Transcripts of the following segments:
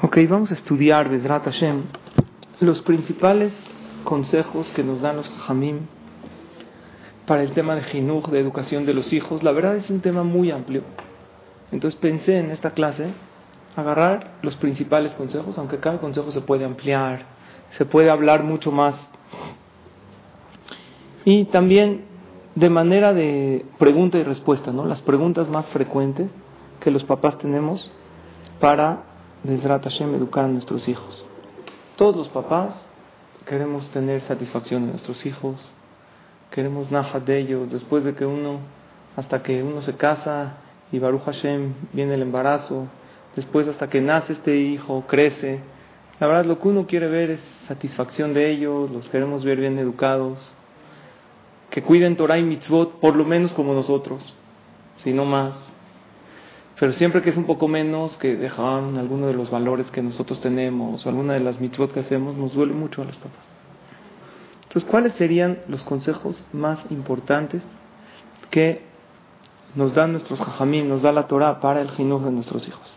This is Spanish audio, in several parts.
Ok, vamos a estudiar, Bezrat Hashem, los principales consejos que nos dan los Jamim para el tema de Jinuj, de educación de los hijos. La verdad es un tema muy amplio. Entonces pensé en esta clase agarrar los principales consejos, aunque cada consejo se puede ampliar, se puede hablar mucho más. Y también de manera de pregunta y respuesta, ¿no? Las preguntas más frecuentes que los papás tenemos para Bezrat Hashem educar a nuestros hijos. Todos los papás queremos tener satisfacción de nuestros hijos, queremos naja de ellos. Después de que hasta que uno se casa y Baruch Hashem viene el embarazo, después hasta que nace este hijo, crece, la verdad lo que uno quiere ver es satisfacción de ellos. Los queremos ver bien educados, que cuiden Torah y Mitzvot, por lo menos como nosotros, si no más. Pero siempre que es un poco menos, que dejan alguno de los valores que nosotros tenemos o alguna de las mitzvot que hacemos, nos duele mucho a los papás. Entonces, ¿cuáles serían los consejos más importantes que nos dan nuestros jajamim, nos da la Torah para el jinuj de nuestros hijos?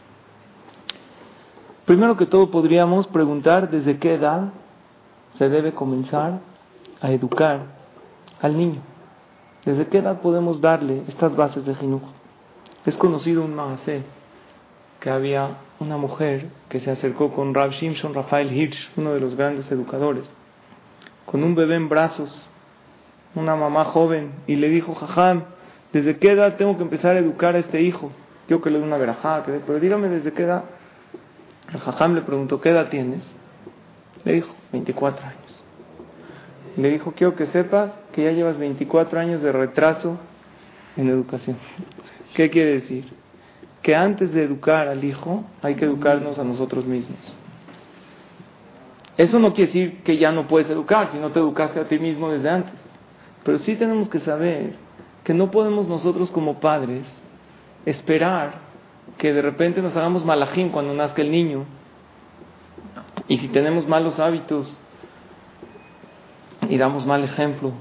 Primero que todo, podríamos preguntar desde qué edad se debe comenzar a educar al niño. ¿Desde qué edad podemos darle estas bases de jinuj? Es conocido un mahasé que había una mujer que se acercó con Rav Shimshon Raphael Hirsch, uno de los grandes educadores, con un bebé en brazos, una mamá joven, y le dijo: jajam, ¿desde qué edad tengo que empezar a educar a este hijo? Yo que le doy una verajá, pero dígame desde qué edad. El jajam le preguntó: ¿qué edad tienes? Le dijo: 24 años. Le dijo: quiero que sepas que ya llevas 24 años de retraso en educación. ¿Qué quiere decir? Que antes de educar al hijo, hay que educarnos a nosotros mismos. Eso no quiere decir que ya no puedes educar si no te educaste a ti mismo desde antes. Pero sí tenemos que saber que no podemos nosotros como padres esperar que de repente nos hagamos malajín cuando nazca el niño. Y si tenemos malos hábitos y damos mal ejemplo,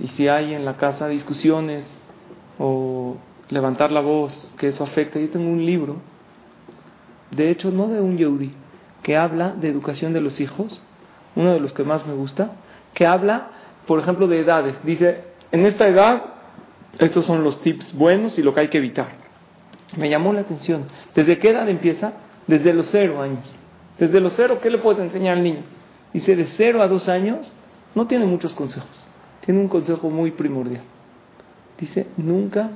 y si hay en la casa discusiones o levantar la voz, que eso afecta. Yo tengo un libro, de hecho no de un yehudí, que habla de educación de los hijos, uno de los que más me gusta, que habla, por ejemplo, de edades. Dice: en esta edad, estos son los tips buenos y lo que hay que evitar. Me llamó la atención. ¿Desde qué edad empieza? Desde los 0 años. Desde los 0, ¿qué le puedes enseñar al niño? Dice: de 0 a 2 años, no tiene muchos consejos. Tiene un consejo muy primordial. Dice: nunca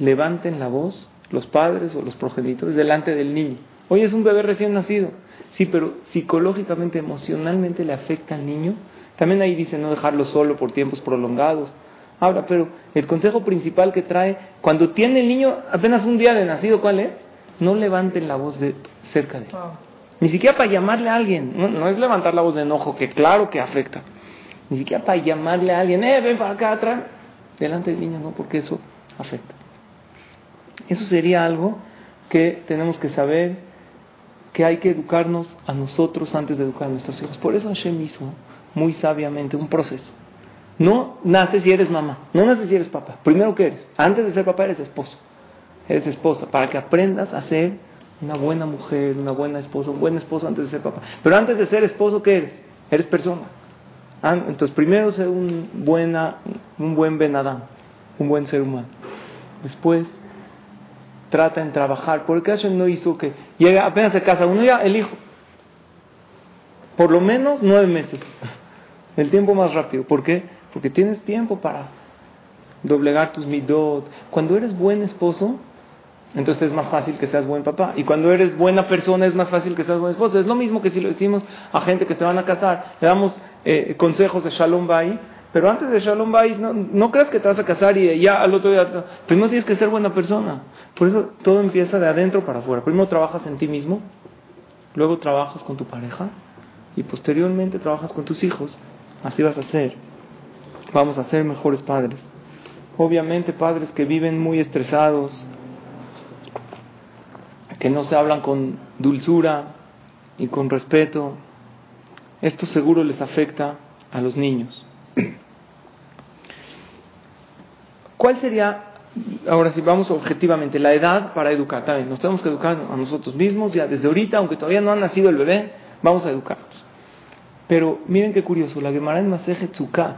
levanten la voz los padres o los progenitores delante del niño. Oye, es un bebé recién nacido. Sí, pero psicológicamente, emocionalmente le afecta al niño. También ahí dice no dejarlo solo por tiempos prolongados. Ahora, pero el consejo principal que trae, cuando tiene el niño apenas un día de nacido, ¿cuál es? No levanten la voz cerca de él. Ni siquiera para llamarle a alguien. No es levantar la voz de enojo, que claro que afecta. Ni siquiera para llamarle a alguien: ven para acá atrás. Delante del niño no, porque eso afecta. Eso sería algo que tenemos que saber, que hay que educarnos a nosotros antes de educar a nuestros hijos. Por eso Hashem hizo muy sabiamente un proceso. No naces si eres mamá, no naces si eres papá. Primero, ¿qué eres? Antes de ser papá eres esposo, eres esposa, para que aprendas a ser una buena mujer, una buena esposa, un buen esposo antes de ser papá. Pero antes de ser esposo, ¿qué eres? Eres persona. Entonces primero ser un buen Ben Adán, un buen ser humano. Después trata en trabajar, porque Hashem no hizo que llega, apenas se casa uno, ya el hijo, por lo menos 9 meses, el tiempo más rápido. ¿Por qué? Porque tienes tiempo para doblegar tus midot. Cuando eres buen esposo, entonces es más fácil que seas buen papá, y cuando eres buena persona es más fácil que seas buen esposo. Es lo mismo que si lo decimos a gente que se van a casar, le damos consejos de Shalom Bayis, pero antes de Shalom Bayis no creas que te vas a casar y ya al otro día. Primero tienes que ser buena persona. Por eso todo empieza de adentro para afuera. Primero trabajas en ti mismo, luego trabajas con tu pareja y posteriormente trabajas con tus hijos. Así vamos a ser mejores padres. Obviamente padres que viven muy estresados, que no se hablan con dulzura y con respeto, esto seguro les afecta a los niños. ¿Cuál sería Ahora sí, vamos objetivamente, la edad para educar también. Nos tenemos que educar a nosotros mismos, ya desde ahorita, aunque todavía no ha nacido el bebé, vamos a educarnos. Pero miren qué curioso, la Gemara en Maseje Tzouká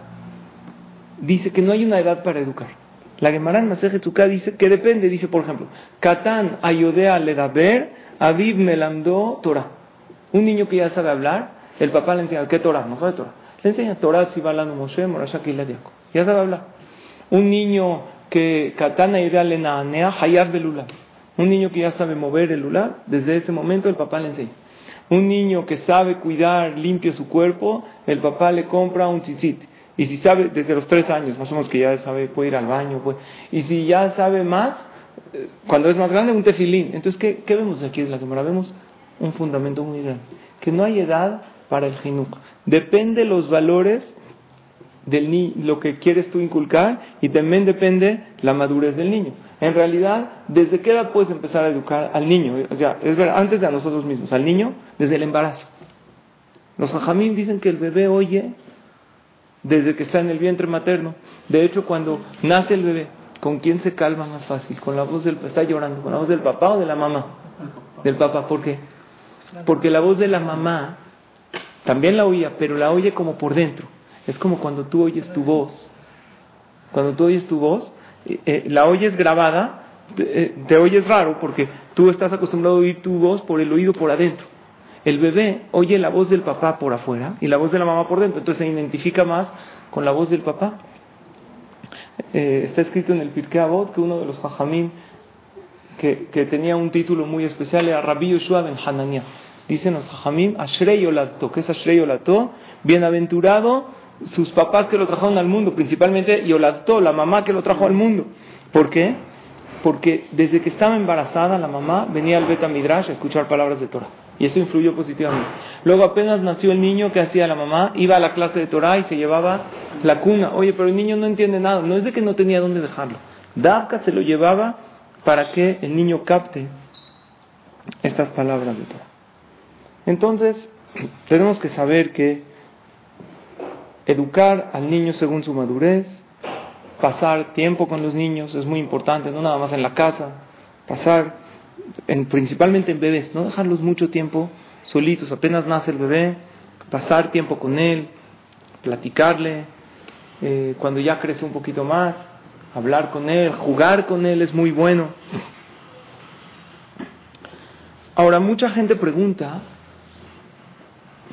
dice que no hay una edad para educar. La Gemara en Maseje Tzouká dice que depende, dice por ejemplo, Katán ayodea ledaber, Aviv melamdo Torah. Un niño que ya sabe hablar, el papá le enseña, ¿qué Torah? No sabe Torah. Le enseña Torah, Tzibalano Moshe, Morashaki Ladiako. Ya sabe hablar. Un niño que Katán ayodea lenaanea, Hayab belula. Un niño que ya sabe mover el lula, desde ese momento el papá le enseña. Un niño que sabe cuidar limpio su cuerpo, el papá le compra un tzitzit. Y si sabe, desde los 3 años, más o menos, que ya sabe, puede ir al baño. Puede... Y si ya sabe más, cuando es más grande, un tefilín. Entonces, ¿qué vemos aquí en la Gemara? Vemos un fundamento muy grande. Que no hay edad para el jinuj. Depende los valores del niño, lo que quieres tú inculcar, y también depende la madurez del niño. En realidad, ¿desde qué edad puedes empezar a educar al niño? O sea, es verdad, antes de a nosotros mismos, al niño, desde el embarazo. Los jajamim dicen que el bebé oye desde que está en el vientre materno. De hecho, cuando nace el bebé, ¿con quién se calma más fácil? ¿Con la voz del papá? ¿Está llorando? ¿Con la voz del papá o de la mamá? Del papá. ¿Por qué? Porque la voz de la mamá también la oía, pero la oye como por dentro. Es como cuando tú oyes tu voz. Cuando tú oyes tu voz, la oyes grabada, te oyes raro porque tú estás acostumbrado a oír tu voz por el oído por adentro. El bebé oye la voz del papá por afuera y la voz de la mamá por dentro, entonces se identifica más con la voz del papá. Está escrito en el Pirkei Avot que uno de los jajamim que tenía un título muy especial era Rabí Yeshua ben Hananiyá. Dicen los jajamim, Ashrei Yolato. ¿Qué es Ashrei Yolato? Bienaventurado sus papás que lo trajeron al mundo, principalmente Yolató, la mamá que lo trajo al mundo. ¿Por qué? Porque desde que estaba embarazada la mamá venía al Bet Midrash a escuchar palabras de Torah, y eso influyó positivamente. Luego apenas nació el niño, ¿qué hacía la mamá? Iba a la clase de Torah y se llevaba la cuna. Oye, pero el niño no entiende nada, no es de que no tenía dónde dejarlo. Davka se lo llevaba para que el niño capte estas palabras de Torah. Entonces, tenemos que saber que educar al niño según su madurez, pasar tiempo con los niños es muy importante, no nada más en la casa, pasar principalmente en bebés, no dejarlos mucho tiempo solitos, apenas nace el bebé, pasar tiempo con él, platicarle, cuando ya crece un poquito más, hablar con él, jugar con él es muy bueno. Ahora, mucha gente pregunta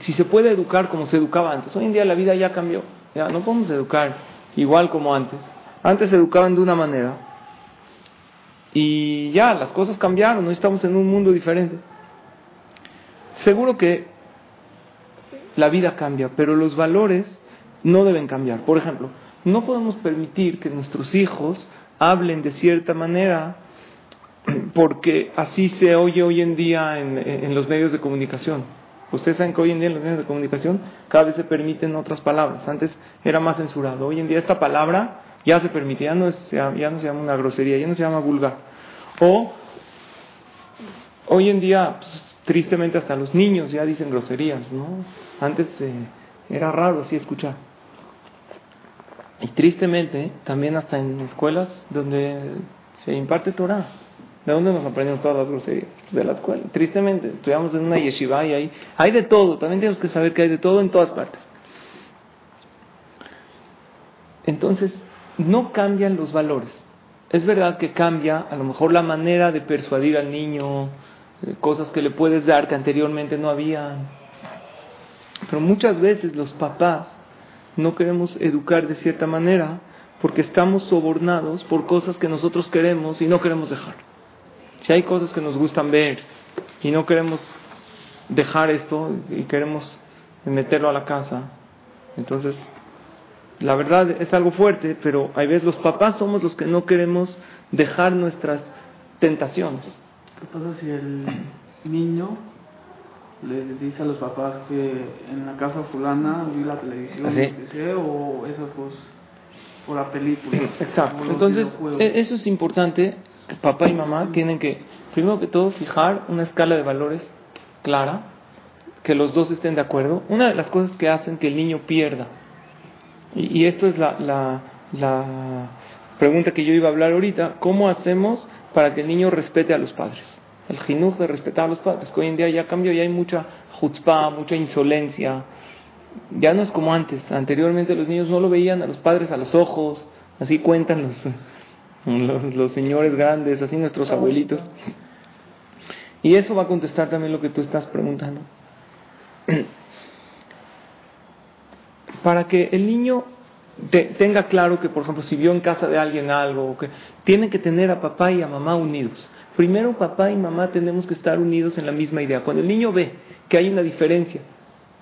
si se puede educar como se educaba antes. Hoy en día la vida ya cambió, ya no podemos educar igual como antes. Antes educaban de una manera y ya las cosas cambiaron, hoy estamos en un mundo diferente. Seguro que la vida cambia, pero los valores no deben cambiar. Por ejemplo, no podemos permitir que nuestros hijos hablen de cierta manera porque así se oye hoy en día en los medios de comunicación. Ustedes saben que hoy en día en los medios de comunicación cada vez se permiten otras palabras. Antes era más censurado. Hoy en día esta palabra ya se permite, ya no se llama una grosería, ya no se llama vulgar. O hoy en día, pues, tristemente hasta los niños ya dicen groserías, ¿no? Antes era raro así escuchar. Y tristemente también hasta en escuelas donde se imparte Torah. ¿De dónde nos aprendemos todas las groserías? Pues de la escuela. Tristemente, estudiamos en una yeshiva y ahí hay de todo. También tenemos que saber que hay de todo en todas partes. Entonces, no cambian los valores. Es verdad que cambia a lo mejor la manera de persuadir al niño, cosas que le puedes dar que anteriormente no había. Pero muchas veces los papás no queremos educar de cierta manera porque estamos sobornados por cosas que nosotros queremos y no queremos dejar. Si hay cosas que nos gustan ver y no queremos dejar esto y queremos meterlo a la casa, entonces la verdad es algo fuerte, pero hay veces los papás somos los que no queremos dejar nuestras tentaciones. ¿Qué pasa si el niño le dice a los papás que en la casa fulana vi la televisión, ¿sí? O esas cosas, o la película? Exacto, entonces eso es importante. Papá y mamá tienen que, primero que todo, fijar una escala de valores clara, que los dos estén de acuerdo. Una de las cosas que hacen que el niño pierda, y esto es la pregunta que yo iba a hablar ahorita, ¿cómo hacemos para que el niño respete a los padres? El jinuj de respetar a los padres, que hoy en día ya cambió, ya hay mucha chutzpah, mucha insolencia, ya no es como antes. Anteriormente los niños no lo veían a los padres a los ojos, así cuentan los señores grandes, así nuestros abuelitos. Y eso va a contestar también lo que tú estás preguntando. Para que el niño tenga claro que, por ejemplo, si vio en casa de alguien algo, que tienen que tener a papá y a mamá unidos. Primero papá y mamá tenemos que estar unidos en la misma idea. Cuando el niño ve que hay una diferencia,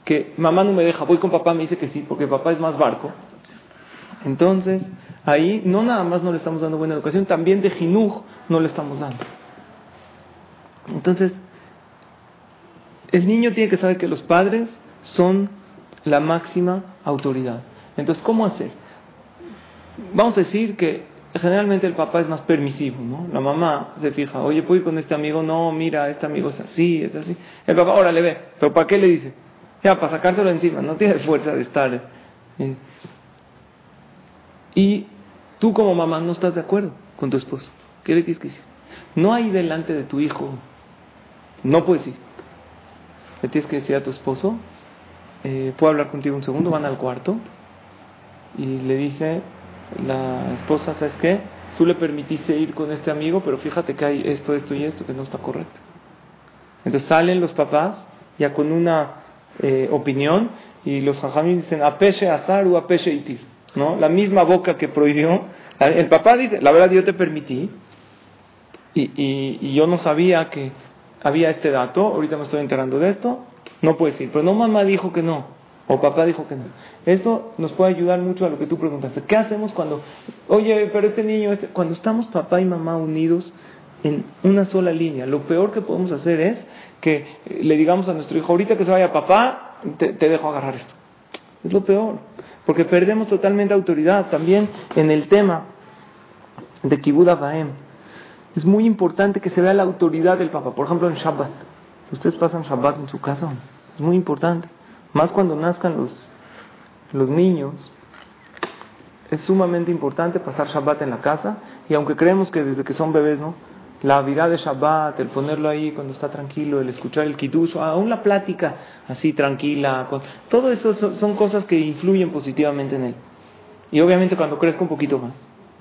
que mamá no me deja, voy con papá, me dice que sí, porque papá es más barco. Entonces, ahí no nada más no le estamos dando buena educación, también de jinuj no le estamos dando. Entonces, el niño tiene que saber que los padres son la máxima autoridad. Entonces, ¿cómo hacer? Vamos a decir que generalmente el papá es más permisivo, ¿no? La mamá se fija, oye, ¿puedo ir con este amigo? No, mira, este amigo es así. El papá, órale, ve, pero ¿para qué le dice? Ya, para sacárselo encima, no tiene fuerza de estar. Y tú como mamá no estás de acuerdo con tu esposo. ¿Qué le tienes que decir? No hay delante de tu hijo, no puedes ir. Le tienes que decir a tu esposo, ¿puedo hablar contigo un segundo? Van al cuarto y le dice la esposa, ¿sabes qué? Tú le permitiste ir con este amigo, pero fíjate que hay esto, esto y esto que no está correcto. Entonces salen los papás ya con una opinión y los jajamim dicen apeshe azar o apeshe itir, ¿no? La misma boca que prohibió. El papá dice, la verdad yo te permití y yo no sabía que había este dato, ahorita me estoy enterando de esto, no puedes ir, pero no mamá dijo que no o papá dijo que no. Esto nos puede ayudar mucho a lo que tú preguntaste. ¿Qué hacemos cuando, oye, pero este niño, cuando estamos papá y mamá unidos en una sola línea? Lo peor que podemos hacer es que le digamos a nuestro hijo, ahorita que se vaya papá, te dejo agarrar esto. Es lo peor, porque perdemos totalmente autoridad también en el tema de Kibud Avaim. Es muy importante que se vea la autoridad del papá. Por ejemplo, en Shabbat. ¿Ustedes pasan Shabbat en su casa? Es muy importante. Más cuando nazcan los niños, es sumamente importante pasar Shabbat en la casa. Y aunque creemos que desde que son bebés, ¿no? La vida de Shabbat, el ponerlo ahí cuando está tranquilo, el escuchar el kiddush, aún la plática así tranquila, todo eso son cosas que influyen positivamente en él. Y obviamente cuando crezca un poquito más.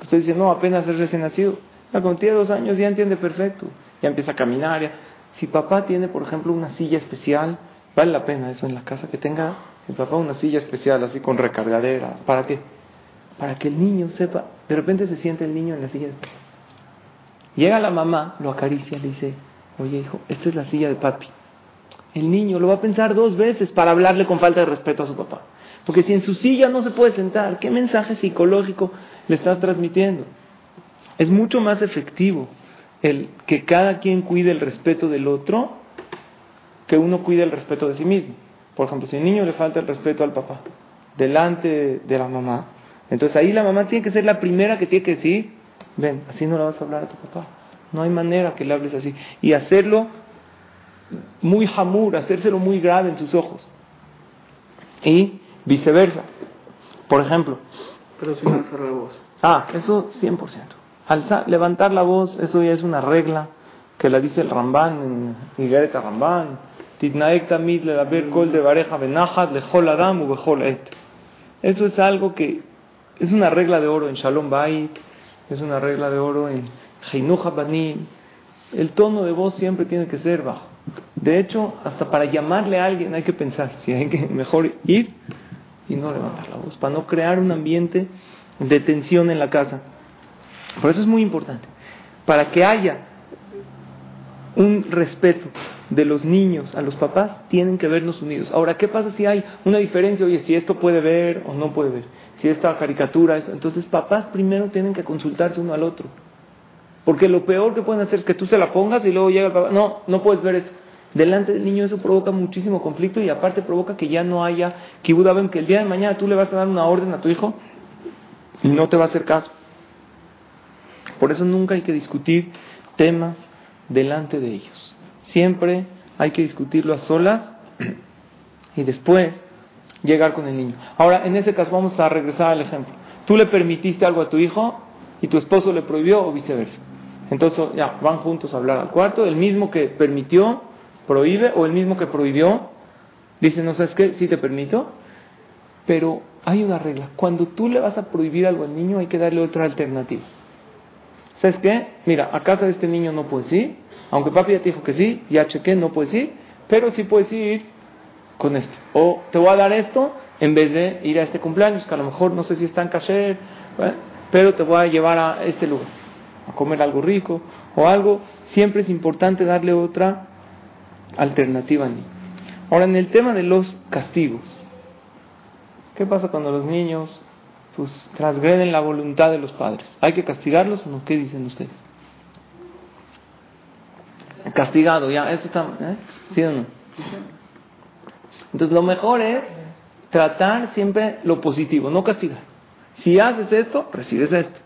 Usted dice, no, apenas es recién nacido. Ya cuando tiene 2 años ya entiende perfecto, ya empieza a caminar. Ya. Si papá tiene, por ejemplo, una silla especial, vale la pena eso en la casa, que tenga el papá una silla especial así con recargadera. ¿Para qué? Para que el niño sepa, de repente se siente el niño en la silla especial. Llega la mamá, lo acaricia, le dice, oye hijo, esta es la silla de papi. El niño lo va a pensar 2 veces para hablarle con falta de respeto a su papá. Porque si en su silla no se puede sentar, ¿qué mensaje psicológico le estás transmitiendo? Es mucho más efectivo el que cada quien cuide el respeto del otro, que uno cuide el respeto de sí mismo. Por ejemplo, si al niño le falta el respeto al papá, delante de la mamá, entonces ahí la mamá tiene que ser la primera que tiene que decir, ven, así no la vas a hablar a tu papá, no hay manera que le hables así, y hacerlo muy hamur, hacérselo muy grave en sus ojos, y viceversa. Por ejemplo, pero sin alzar la voz, eso 100%. Levantar la voz, eso ya es una regla que la dice el Rambán en Higareta Rambán, titnaek tamid le laber kol de bareja benajat lechol adam u bechol et. Eso es algo que es una regla de oro en Shalom Bait, es una regla de oro en Jinuj Habanim. El tono de voz siempre tiene que ser bajo. De hecho, hasta para llamarle a alguien hay que pensar, si hay que mejor ir y no levantar la voz, para no crear un ambiente de tensión en la casa. Por eso es muy importante, para que haya un respeto de los niños a los papás, tienen que vernos unidos. Ahora, ¿qué pasa si hay una diferencia? Oye, si esto puede ver o no puede ver, si esta caricatura, eso. Entonces papás primero tienen que consultarse uno al otro, porque lo peor que pueden hacer es que tú se la pongas y luego llega el papá, no puedes ver eso, delante del niño. Eso provoca muchísimo conflicto y aparte provoca que ya no haya Kibud Avim, que el día de mañana tú le vas a dar una orden a tu hijo y no te va a hacer caso. Por eso nunca hay que discutir temas delante de ellos, siempre hay que discutirlo a solas y después llegar con el niño. Ahora, en ese caso vamos a regresar al ejemplo. Tú le permitiste algo a tu hijo y tu esposo le prohibió o viceversa. Entonces ya, van juntos a hablar al cuarto. El mismo que permitió, prohíbe, o el mismo que prohibió, dice, no, ¿sabes qué? Sí te permito, pero hay una regla. Cuando tú le vas a prohibir algo al niño, hay que darle otra alternativa. ¿Sabes qué? Mira, a casa de este niño no puedes ir, aunque papi ya te dijo que sí, ya chequé, no puedes ir, pero sí puedes ir con esto. O te voy a dar esto en vez de ir a este cumpleaños, que a lo mejor no sé si está en kasher, pero te voy a llevar a este lugar a comer algo rico o algo. Siempre es importante darle otra alternativa al niño. Ahora, en el tema de los castigos, ¿qué pasa cuando los niños pues transgreden la voluntad de los padres? ¿Hay que castigarlos o no? ¿Qué dicen ustedes? Castigado, ya, esto está, ¿sí o no? Entonces lo mejor es tratar siempre lo positivo, no castigar. Si haces esto, recibes esto.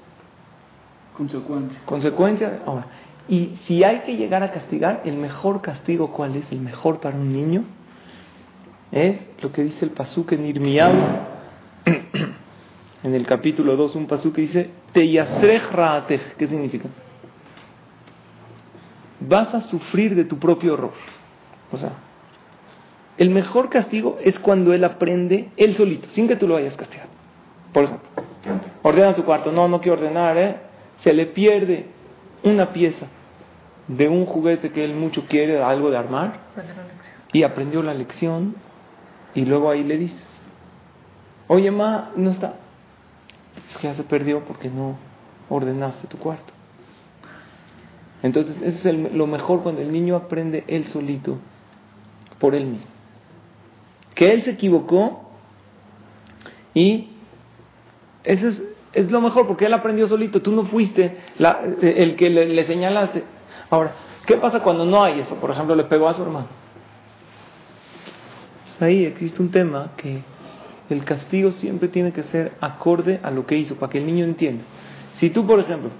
Consecuencia. Ahora, y si hay que llegar a castigar, el mejor castigo, ¿cuál es el mejor para un niño? Es lo que dice el pasuk en Irmiyah, en el capítulo 2, un pasuk que dice Teyasrej Raatej. ¿Qué significa? Vas a sufrir de tu propio error. O sea, el mejor castigo es cuando él aprende él solito, sin que tú lo hayas castigado. Por ejemplo, ordena tu cuarto. No quiero ordenar, Se le pierde una pieza de un juguete que él mucho quiere, algo de armar, y aprendió la lección. Y luego ahí le dices, oye, ma, no está. Es que ya se perdió porque no ordenaste tu cuarto. Entonces, eso es lo mejor, cuando el niño aprende él solito, por él mismo. Que él se equivocó, y eso es lo mejor, porque él aprendió solito. Tú no fuiste el que le señalaste. Ahora, ¿qué pasa cuando no hay eso? Por ejemplo, le pegó a su hermano. Ahí existe un tema que el castigo siempre tiene que ser acorde a lo que hizo, para que el niño entienda. Si tú, por ejemplo,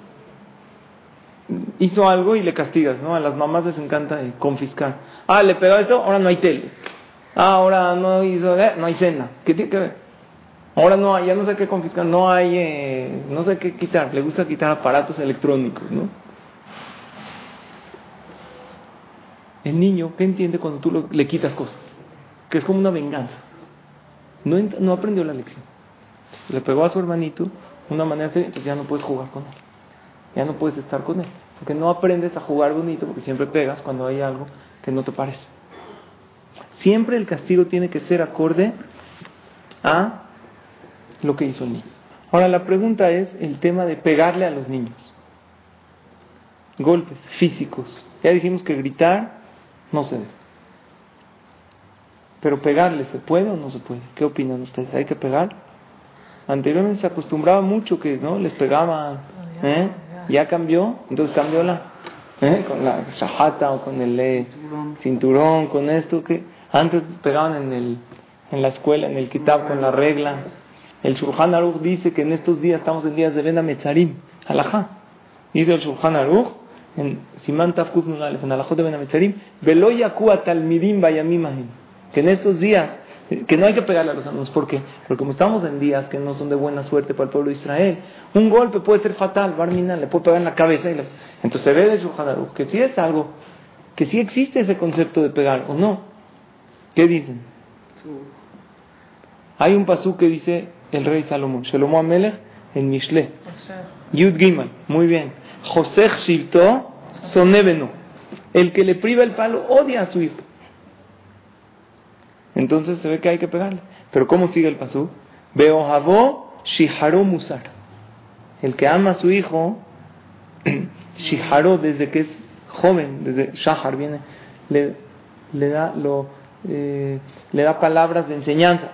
hizo algo y le castigas, ¿no? A las mamás les encanta confiscar. Le pegó esto, ahora no hay tele. Ahora no hizo, no hay cena. ¿Qué tiene que ver? Ahora no hay, ya no sé qué confiscar, no hay, no sé qué quitar. Le gusta quitar aparatos electrónicos, ¿no? El niño, ¿qué entiende cuando tú le quitas cosas? Que es como una venganza. No aprendió la lección. Le pegó a su hermanito, de una manera así, pues ya no puedes jugar con él. Ya no puedes estar con él, porque no aprendes a jugar bonito, porque siempre pegas cuando hay algo que no te parece. Siempre el castigo tiene que ser acorde a lo que hizo el niño. Ahora, la pregunta es el tema de pegarle a los niños. Golpes físicos. Ya dijimos que gritar no se debe. Pero pegarle, ¿se puede o no se puede? ¿Qué opinan ustedes? ¿Hay que pegar? Anteriormente se acostumbraba mucho que no les pegaban, Ya cambió, entonces cambió con la shahata o con el cinturón, con esto que antes pegaban en la escuela, en el kitab, con la regla. El Shulchan Aruch dice que en estos días estamos en días de Ben Ametzarim, halajá. Dice el Shulchan Aruch en Simán Tafkuf Nunalef, en halajot de Ben Ametzarim, velo yakua talmidim bayamimahim, que en estos días que no hay que pegarle a los alumnos. ¿Por qué? Porque como estamos en días que no son de buena suerte para el pueblo de Israel, un golpe puede ser fatal. Bar Minan, le puede pegar en la cabeza. Entonces se ve de Shulchan Aruch que sí es algo, que sí existe ese concepto de pegar o no. ¿Qué dicen? Sí. Hay un pasú que dice el rey Salomón, Shlomo Amelech en Mishle, Yud Gimal, muy bien, Josech Shivto Sonebeno, el que le priva el palo odia a su hijo. Entonces se ve que hay que pegarle. Pero ¿cómo sigue el pasú? Beohavo Shiharo Musar. El que ama a su hijo, Shiharo, desde que es joven, desde Shahar viene, le da palabras de enseñanza.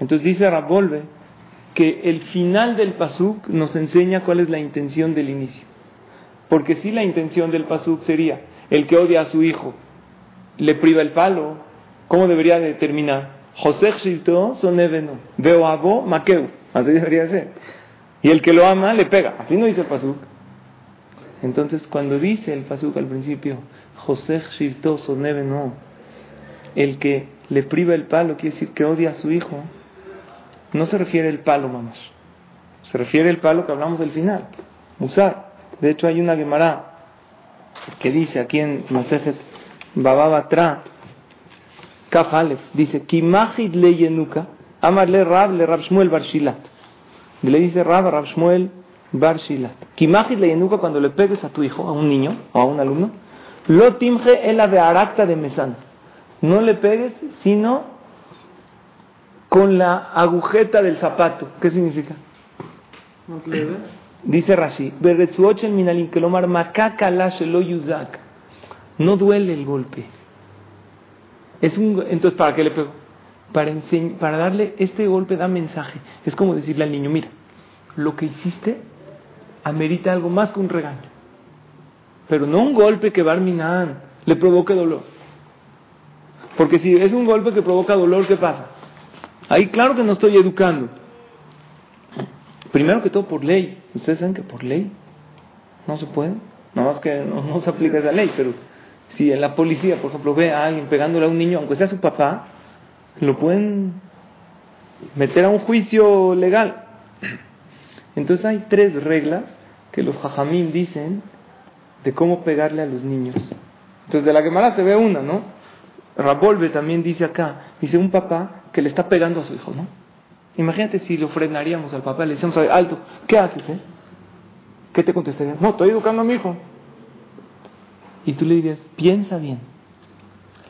Entonces dice Rabolve que el final del pasuk nos enseña cuál es la intención del inicio. Porque si la intención del pasuk sería el que odia a su hijo le priva el palo, ¿cómo debería de terminar? Josech Shivto Soneveno, Beoabo Makeu. Así debería ser. Y el que lo ama le pega. Así no dice el pasuk. Entonces, cuando dice el pasuk al principio, Josech Shivto Soneveno, el que le priva el palo, quiere decir que odia a su hijo, no se refiere al palo, mamás, Se refiere el palo que hablamos del final, Musar. De hecho hay una Gemara que dice aquí en Maseje Babá Batrá, Kaf Alef, dice Kimachid le yenuka, amarle Rab le Rab Shmuel bar Shilat. Le dice Rab a Rab Shmuel bar Shilat, Kimachid le yenuka, cuando le pegues a tu hijo, a un niño o a un alumno, lo timje el ave aracta de mesana, no le pegues sino con la agujeta del zapato. ¿Qué significa? No te le ves. Dice Rashi, Berretzuochen minalim kelomar makaka la shelo yuzak, no duele el golpe. Entonces, ¿para qué le pego? Para darle, este golpe da mensaje. Es como decirle al niño, mira, lo que hiciste amerita algo más que un regaño. Pero no un golpe que barminan le provoque dolor. Porque si es un golpe que provoca dolor, ¿qué pasa? Ahí claro que no estoy educando. Primero que todo por ley. Ustedes saben que por ley no se puede. Nada más que no se aplica esa ley, pero... si la policía, por ejemplo, ve a alguien pegándole a un niño, aunque sea su papá, lo pueden meter a un juicio legal. Entonces hay tres reglas que los jajamim dicen de cómo pegarle a los niños. Entonces de la Gemara se ve una, ¿no? Rabolbe también dice acá, dice un papá que le está pegando a su hijo, ¿no? Imagínate si lo frenaríamos al papá, le decíamos, alto, ¿qué haces, eh? ¿Qué te contestaría? No, estoy educando a mi hijo. Y tú le dirías, piensa bien,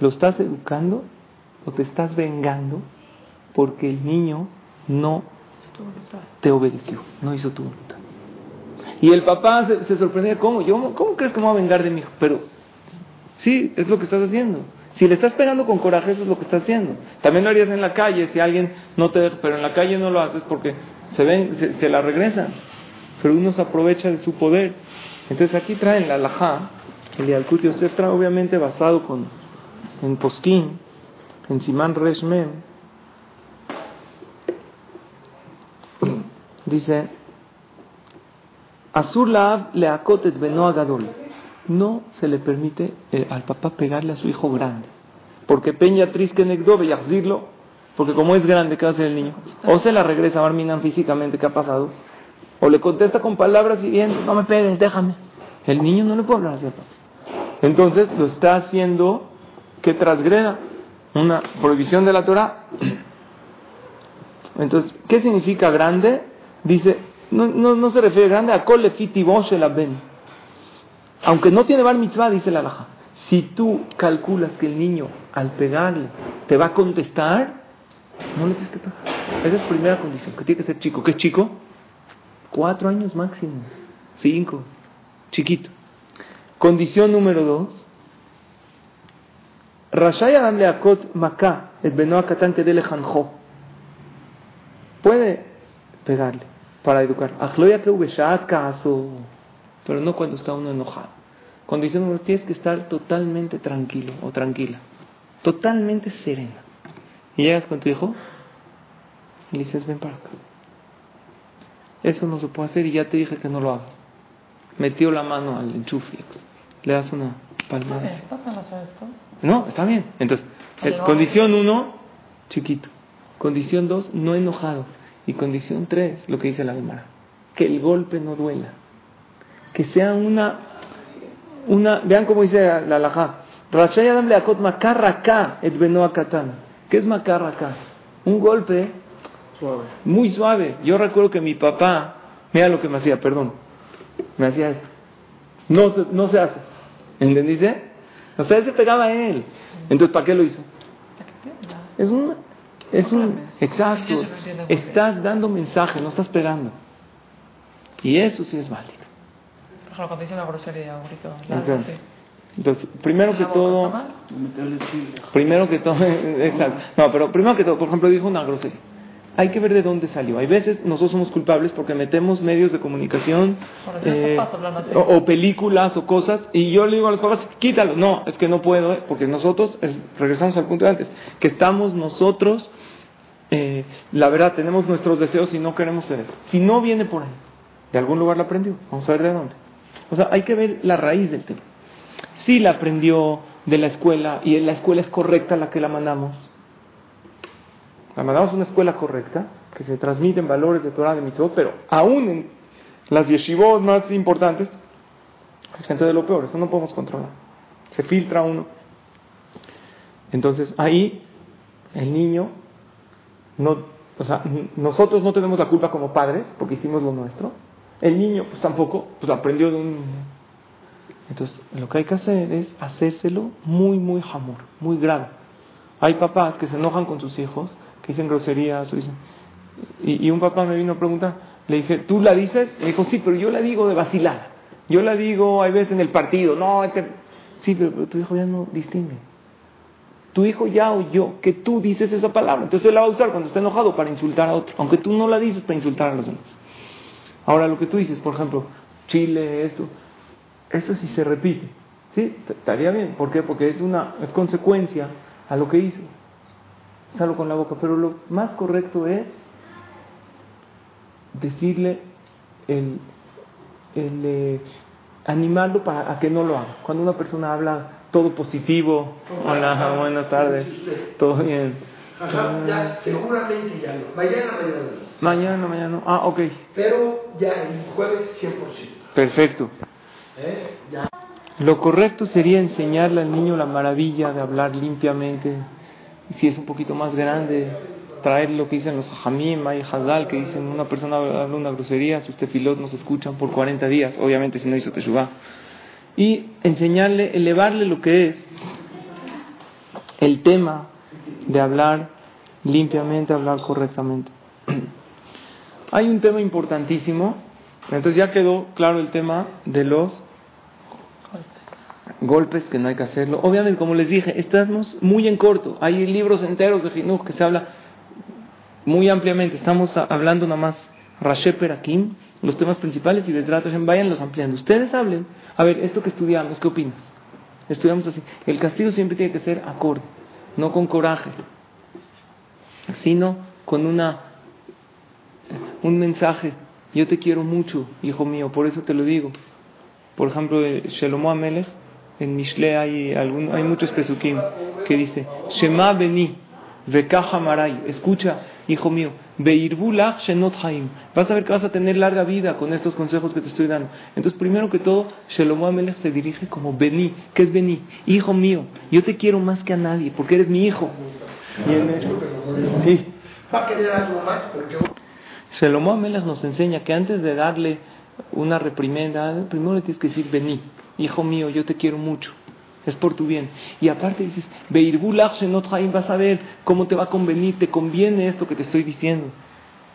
¿lo estás educando o te estás vengando porque el niño no te obedeció, no hizo tu voluntad? Y el papá se sorprendía, ¿cómo crees que me voy a vengar de mi hijo? Pero sí, es lo que estás haciendo. Si le estás pegando con coraje, eso es lo que estás haciendo. También lo harías en la calle, si alguien no te deja, pero en la calle no lo haces porque se la regresan. Pero uno se aprovecha de su poder. Entonces aquí traen la halajá, el Yalkut Yosef trae, obviamente basado en Posquín, en Simán Reshmen. Dice, Asur Laav leakotet beno agadol, no se le permite al papá pegarle a su hijo grande, porque peña tris que negdobe yachzirlo, porque como es grande, ¿qué va a hacer el niño? O se la regresa a Barminan físicamente, ¿qué ha pasado? O le contesta con palabras y bien, no me pegues, déjame. El niño no le puede hablar así al papá. Entonces lo está haciendo que transgreda una prohibición de la Torah. Entonces, ¿qué significa grande? Dice, no se refiere grande a kol lefiti boshe la ben. Aunque no tiene bar mitzvah, dice la halajá, si tú calculas que el niño al pegarle te va a contestar, no le tienes que pegar. Esa es la primera condición, que tiene que ser chico. ¿Qué es chico? 4 años máximo, 5, chiquito. Condición número 2. Rashay adam leakot maká et beno akatan kedei lejanjó. Puede pegarle para educar. Achloya que ubeshaat kaaso. Pero no cuando está uno enojado. Condición número 10, que estar totalmente tranquilo o tranquila. Totalmente serena. Y llegas con tu hijo y le dices, ven para acá. Eso no se puede hacer y ya te dije que no lo hagas. Metió la mano al enchufe, le das una palmada. ¿Qué? No, está bien. Entonces, condición 1, chiquito. Condición 2, no enojado. Y condición 3, lo que dice la Gemara, que el golpe no duela. Que sea una vean cómo dice la halajá. Rashay adam leakot makarraká et beno akatan. ¿Qué es makarraká? Un golpe suave, muy suave. Yo recuerdo que mi papá, mira lo que me hacía, me hacía esto. No se hace. ¿Entendiste? O sea, él se pegaba a él. Entonces, ¿para qué lo hizo? Exacto. Estás dando mensaje, no estás pegando. Y eso sí es válido. Por ejemplo, cuando dice una grosería, un grito. Entonces, primero que todo, exacto. No, pero primero que todo, por ejemplo, dijo una grosería. Hay que ver de dónde salió. Hay veces nosotros somos culpables porque metemos medios de comunicación, o películas o cosas, y yo le digo a los papás, quítalo. No, es que no puedo, porque nosotros, regresamos al punto de antes, que estamos nosotros, la verdad, tenemos nuestros deseos y no queremos ceder. Si no viene por ahí, de algún lugar la aprendió. Vamos a ver de dónde. O sea, hay que ver la raíz del tema. Si la aprendió de la escuela, y en la escuela es correcta la que la mandamos, a una escuela correcta, que se transmiten valores de Torah, de mitzvot, pero aún en las yeshivot más importantes hay gente de lo peor, eso no podemos controlar, se filtra uno. Entonces ahí el niño nosotros no tenemos la culpa como padres porque hicimos lo nuestro, el niño pues tampoco, pues aprendió de un... Entonces lo que hay que hacer es hacérselo muy muy jamur, muy grave. Hay papás que se enojan con sus hijos, que dicen groserías, o dicen... Y un papá me vino a preguntar, le dije, ¿tú la dices? Me dijo, sí, pero yo la digo de vacilada, yo la digo, hay veces en el partido, no, sí, pero tu hijo ya no distingue, tu hijo ya oyó que tú dices esa palabra, entonces él la va a usar cuando está enojado para insultar a otro, aunque tú no la dices, para insultar a los demás. Ahora lo que tú dices, por ejemplo, Chile, eso sí se repite, sí, estaría bien. ¿Por qué? Porque es consecuencia a lo que hizo, salgo con la boca, pero lo más correcto es decirle, animarlo para a que no lo haga. Cuando una persona habla todo positivo, hola, buenas tardes, todo bien, ajá, ya, seguramente ya no, mañana no, ah, ok, pero ya el jueves 100%, perfecto. Ya. Lo correcto sería enseñarle al niño la maravilla de hablar limpiamente, y si es un poquito más grande, traer lo que dicen los hajamim y hazal, que dicen una persona habla una grosería, sus tefilot nos escuchan por 40 días, obviamente si no hizo teshuvá, y enseñarle, elevarle lo que es el tema de hablar limpiamente, hablar correctamente. Hay un tema importantísimo, entonces ya quedó claro el tema de los golpes, que no hay que hacerlo. Obviamente, como les dije, estamos muy en corto. Hay libros enteros de Jinuj que se habla muy ampliamente. Estamos hablando nada más Rashe Perakim, los temas principales, y vayan los ampliando. Ustedes hablen. A ver, esto que estudiamos, ¿qué opinas? Estudiamos así. El castigo siempre tiene que ser acorde, no con coraje, sino con un mensaje. Yo te quiero mucho, hijo mío, por eso te lo digo. Por ejemplo, Shlomo Amelech, en Mishle hay muchos pesukim que dice Shemá beni vekaja maray, escucha hijo mío, beirbu lach shenot haim, vas a ver que vas a tener larga vida con estos consejos que te estoy dando. Entonces, primero que todo, Shlomo Amelech se dirige como beni, que es beni, hijo mío, yo te quiero más que a nadie porque eres mi hijo. Sí. Shlomo Amelech nos enseña que antes de darle una reprimenda, primero le tienes que decir beni, hijo mío, yo te quiero mucho, es por tu bien. Y aparte dices, vas a ver cómo te va a convenir, te conviene esto que te estoy diciendo.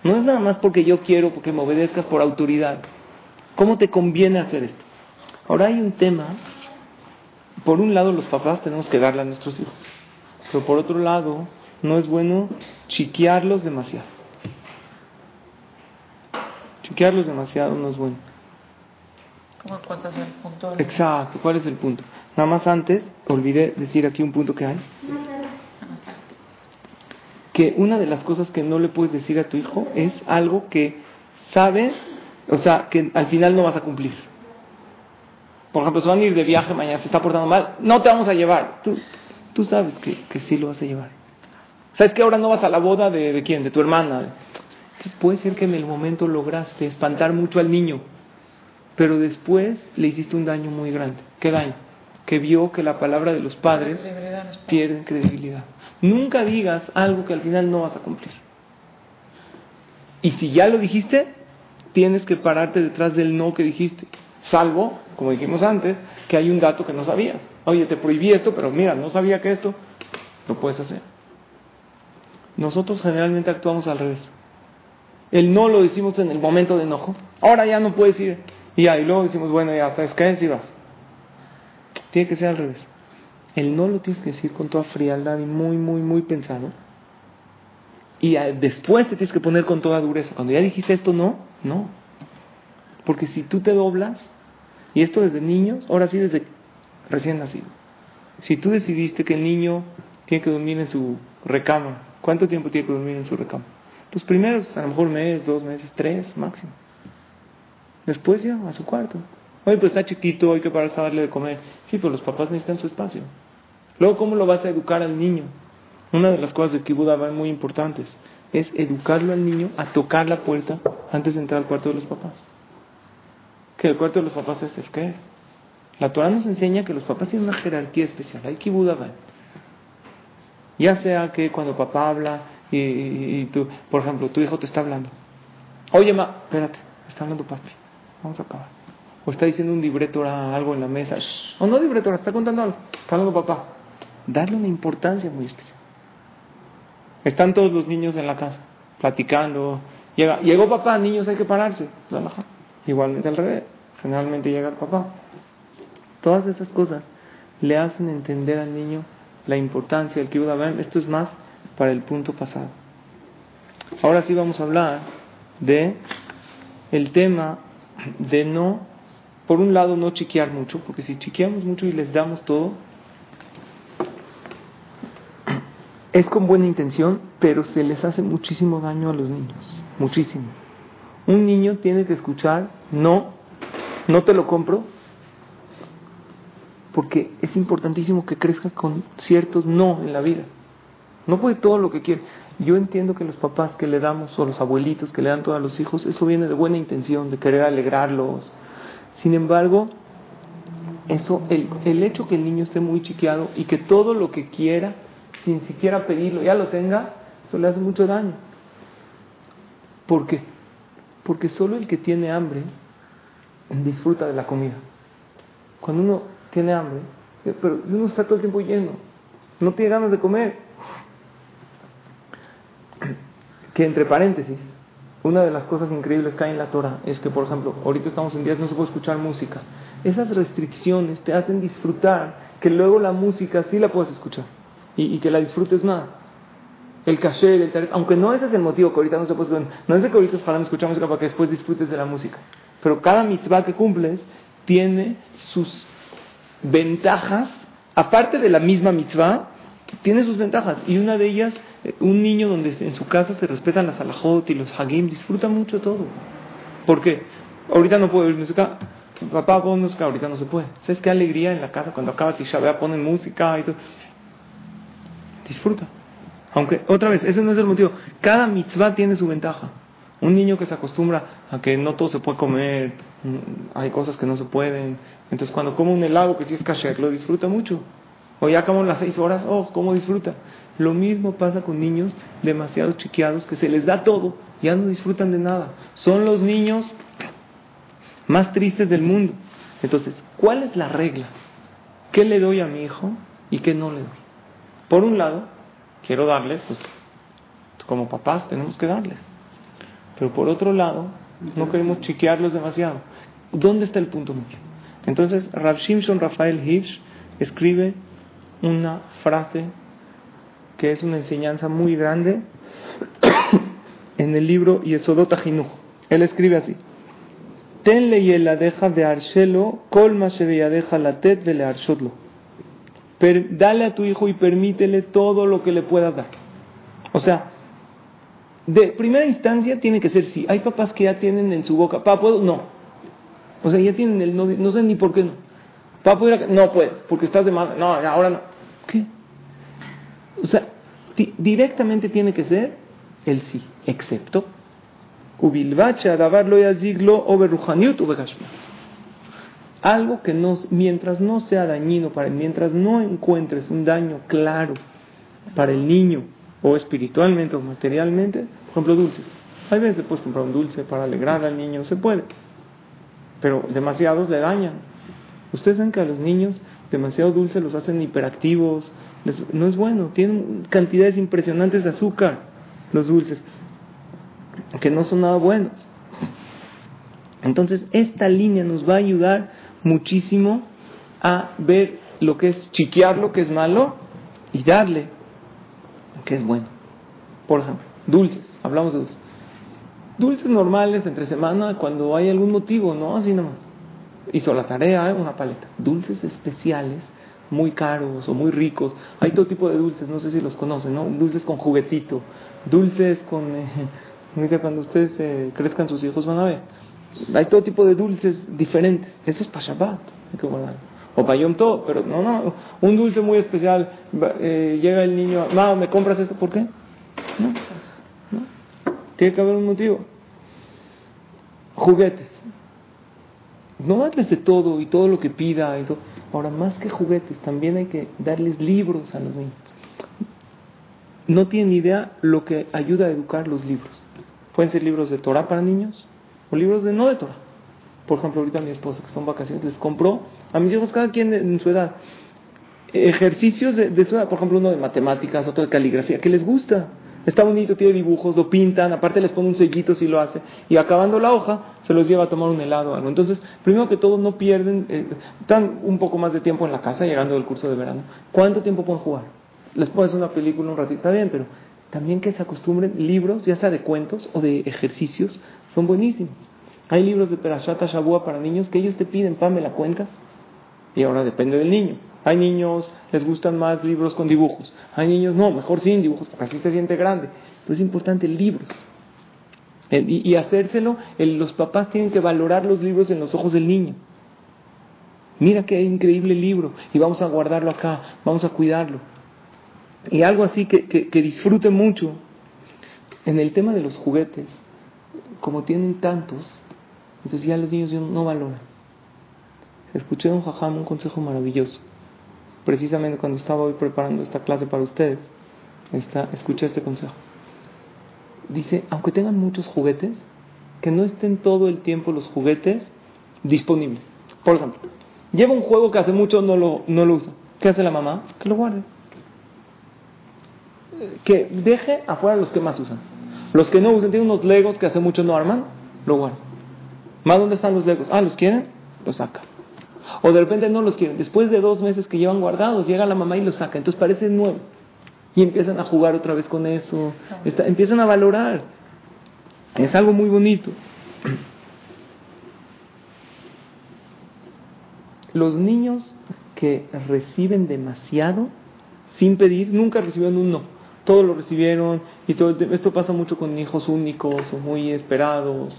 No es nada más porque yo quiero, porque me obedezcas por autoridad. ¿Cómo te conviene hacer esto? Ahora hay un tema. Por un lado, los papás tenemos que darle a nuestros hijos, pero por otro lado, no es bueno chiquearlos demasiado. Chiquearlos demasiado no es bueno. ¿Cuál es el punto? Exacto, ¿cuál es el punto? Nada más antes, olvidé decir aquí un punto que hay. Que una de las cosas que no le puedes decir a tu hijo es algo que sabes, o sea, que al final no vas a cumplir. Por ejemplo, se van a ir de viaje mañana, se está portando mal, no te vamos a llevar. Tú sabes que sí lo vas a llevar. ¿Sabes que ahora no vas a la boda de quién? De tu hermana. Entonces puede ser que en el momento lograste espantar mucho al niño, pero después le hiciste un daño muy grande. ¿Qué daño? Que vio que la palabra de los padres pierde credibilidad. Nunca digas algo que al final no vas a cumplir. Y si ya lo dijiste, tienes que pararte detrás del no que dijiste. Salvo, como dijimos antes, que hay un dato que no sabías. Oye, te prohibí esto, pero mira, no sabía que esto lo puedes hacer. Nosotros generalmente actuamos al revés. El no lo decimos en el momento de enojo. Ahora ya no puedes ir. Y luego decimos, bueno, ya sabes que si vas. Tiene que ser al revés. El no lo tienes que decir con toda frialdad y muy, muy, muy pensado. Y después te tienes que poner con toda dureza. Cuando ya dijiste esto, no. Porque si tú te doblas, y esto desde niños, ahora sí desde recién nacido. Si tú decidiste que el niño tiene que dormir en su recámara, ¿cuánto tiempo tiene que dormir en su recámara? Los primeros, a lo mejor mes, 2 meses, 3 máximo. Después ya, a su cuarto. Oye, pues está chiquito, hay que pararse a darle de comer. Sí, pero los papás necesitan su espacio. Luego, ¿cómo lo vas a educar al niño? Una de las cosas de Kibbutz Abba muy importantes. es educarlo al niño a tocar la puerta antes de entrar al cuarto de los papás. Que el cuarto de los papás es el que la Torah nos enseña que los papás tienen una jerarquía especial. Hay kibudaban. Ya sea que cuando papá habla y tú, por ejemplo, tu hijo te está hablando. Oye, ma, espérate, está hablando papi. Vamos a acabar. O está diciendo un libreto, algo en la mesa. Shh. O no libreto, está contando algo. Está hablando papá. Darle una importancia muy especial. Están todos los niños en la casa, platicando. Llegó papá, niños, hay que pararse. Igualmente al revés. Generalmente llega el papá. Todas esas cosas le hacen entender al niño la importancia del Kibud Avim. Esto es más para el punto pasado. Ahora sí vamos a hablar de el tema de no, por un lado, no chiquear mucho, porque si chiqueamos mucho y les damos todo, es con buena intención, pero se les hace muchísimo daño a los niños, muchísimo. Un niño tiene que escuchar, no te lo compro, porque es importantísimo que crezca con ciertos no en la vida. No puede todo lo que quiere. Yo entiendo que los papás que le damos, o los abuelitos que le dan todo a los hijos, eso viene de buena intención, de querer alegrarlos. Sin embargo, eso, el hecho que el niño esté muy chiqueado y que todo lo que quiera, sin siquiera pedirlo, ya lo tenga, eso le hace mucho daño. ¿Por qué? Porque solo el que tiene hambre disfruta de la comida. Cuando uno tiene hambre, pero uno está todo el tiempo lleno, no tiene ganas de comer. Que entre paréntesis, una de las cosas increíbles que hay en la Torah es que, por ejemplo, ahorita estamos en días no se puede escuchar música. Esas restricciones te hacen disfrutar, que luego la música sí la puedes escuchar y que la disfrutes más. El kasher, el taref, aunque no ese es el motivo que ahorita no se puede escuchar, no es de que ahorita escuchar música para que después disfrutes de la música. Pero cada mitzvah que cumples tiene sus ventajas, aparte de la misma mitzvah, tiene sus ventajas. Y una de ellas, un niño donde en su casa se respetan las alajot y los hagim, disfruta mucho todo. ¿Por qué? Ahorita no puedo oír música. Papá, pon música, ahorita no se puede. ¿Sabes qué alegría en la casa cuando acaba Tisha B'Av ponen música y todo? Disfruta. Aunque, otra vez, ese no es el motivo. Cada mitzvah tiene su ventaja. Un niño que se acostumbra a que no todo se puede comer, hay cosas que no se pueden. Entonces, cuando come un helado que sí es kasher, lo disfruta mucho. O ya acabamos las 6 horas, ¡oh, cómo disfruta! Lo mismo pasa con niños demasiado chiqueados, que se les da todo, ya no disfrutan de nada. Son los niños más tristes del mundo. Entonces, ¿cuál es la regla? ¿Qué le doy a mi hijo y qué no le doy? Por un lado, quiero darle, pues, como papás tenemos que darles. Pero por otro lado, no queremos chiquearlos demasiado. ¿Dónde está el punto medio? Entonces, Rav Shimshon Raphael Hirsch escribe una frase que es una enseñanza muy grande en el libro Yesodota Jinujo. Él escribe así: Tenle yeladeja be'arshelo kol ma shebeyadeja latet bele'arshotlo. Dale a tu hijo y permítele todo lo que le puedas dar. O sea, de primera instancia tiene que ser sí. Hay papás que ya tienen en su boca, papá, ¿puedo? No. O sea, ya tienen el no, no sé ni por qué no. Papá, ¿puedo ir acá? No puedes, porque estás de mala. No, ahora no. ¿Qué? O sea, directamente tiene que ser el sí, excepto algo que no, mientras no sea dañino para él, mientras no encuentres un daño claro para el niño, o espiritualmente o materialmente. Por ejemplo, dulces. Hay veces puedes comprar un dulce para alegrar al niño, se puede, pero demasiados le dañan. Ustedes saben que a los niños demasiado dulce los hacen hiperactivos. No es bueno. Tienen cantidades impresionantes de azúcar los dulces, que no son nada buenos. Entonces, esta línea nos va a ayudar muchísimo a ver lo que es chiquear lo que es malo y darle lo que es bueno. Por ejemplo, dulces. Hablamos de dulces. Dulces normales entre semana, cuando hay algún motivo, no así nomás. Hizo la tarea, una paleta. Dulces especiales, muy caros o muy ricos. Hay todo tipo de dulces, no sé si los conocen, ¿no? Dulces con juguetito, dulces con... cuando ustedes crezcan, sus hijos van a ver. Hay todo tipo de dulces diferentes. Eso es para Shabbat, hay que guardarlo. O para Yom Tov, pero no. Un dulce muy especial, llega el niño, no, ¿me compras eso? ¿Por qué? No. Tiene que haber un motivo. Juguetes. No darles de todo y todo lo que pida. Y todo. Ahora, más que juguetes, también hay que darles libros a los niños. No tienen idea lo que ayuda a educar los libros. Pueden ser libros de Torah para niños o libros de no de Torah. Por ejemplo, ahorita mi esposa, que son vacaciones, les compró a mis hijos, cada quien en su edad, ejercicios de su edad. Por ejemplo, uno de matemáticas, otro de caligrafía, que les gusta. Está bonito, tiene dibujos, lo pintan, aparte les pone un sellito si lo hace, y acabando la hoja se los lleva a tomar un helado o algo. Entonces, primero que todo, no pierden, están un poco más de tiempo en la casa llegando del curso de verano. ¿Cuánto tiempo pueden jugar? Les pones una película un ratito, está bien, pero también que se acostumbren libros, ya sea de cuentos o de ejercicios, son buenísimos. Hay libros de Perashat Shavua para niños que ellos te piden, pa, me la cuentas, y ahora depende del niño. Hay niños, les gustan más libros con dibujos. Hay niños, no, mejor sin dibujos, porque así se siente grande. Pero es importante libros. Y hacérselo, los papás tienen que valorar los libros en los ojos del niño. Mira qué increíble libro, y vamos a guardarlo acá, vamos a cuidarlo. Y algo así que disfrute mucho. En el tema de los juguetes, como tienen tantos, entonces ya los niños no valoran. Escuché de un jajam un consejo maravilloso. Precisamente cuando estaba hoy preparando esta clase para ustedes, escuché este consejo. Dice, aunque tengan muchos juguetes, que no estén todo el tiempo los juguetes disponibles. Por ejemplo, lleva un juego que hace mucho no lo usa. ¿Qué hace la mamá? Que lo guarde. Que deje afuera los que más usan. Los que no usan, tienen unos legos que hace mucho no arman, lo guardan. ¿Más dónde están los legos? Ah, ¿los quieren? Los sacan. O de repente no los quieren. Después de 2 meses que llevan guardados, llega la mamá y los saca. Entonces parece nuevo. Y empiezan a jugar otra vez con eso. Empiezan a valorar. Es algo muy bonito. Los niños que reciben demasiado, sin pedir, nunca recibieron un no. Todos lo recibieron. Y todo esto pasa mucho con hijos únicos o muy esperados.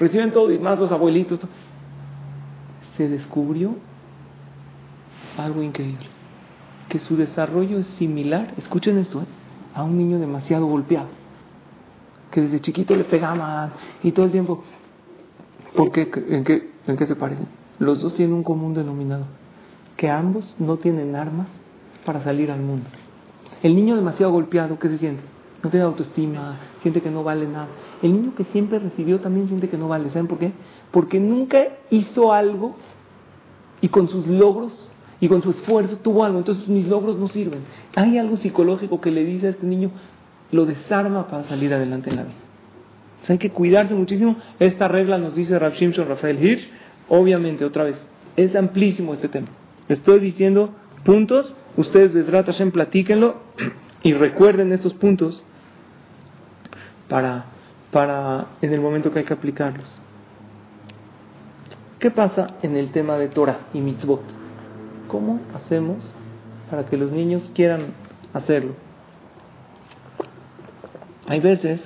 Reciben todo y más los abuelitos. Se descubrió algo increíble, que su desarrollo es similar, escuchen esto, a un niño demasiado golpeado, que desde chiquito le pegaban y todo el tiempo. ¿Por qué? ¿En qué se parecen? Los dos tienen un común denominador, que ambos no tienen armas para salir al mundo. El niño demasiado golpeado, ¿qué se siente? No tiene autoestima, siente que no vale nada. El niño que siempre recibió también siente que no vale. ¿Saben por qué? Porque nunca hizo algo, y con sus logros y con su esfuerzo tuvo algo. Entonces, mis logros no sirven. Hay algo psicológico que le dice a este niño, lo desarma para salir adelante en la vida. O sea, hay que cuidarse muchísimo. Esta regla nos dice Rav Shimshon Raphael Hirsch. Obviamente, otra vez, es amplísimo este tema. Estoy diciendo puntos, ustedes Besrat Hashem platíquenlo y recuerden estos puntos para en el momento que hay que aplicarlos. ¿Qué pasa en el tema de Torah y mitzvot? ¿Cómo hacemos para que los niños quieran hacerlo? Hay veces,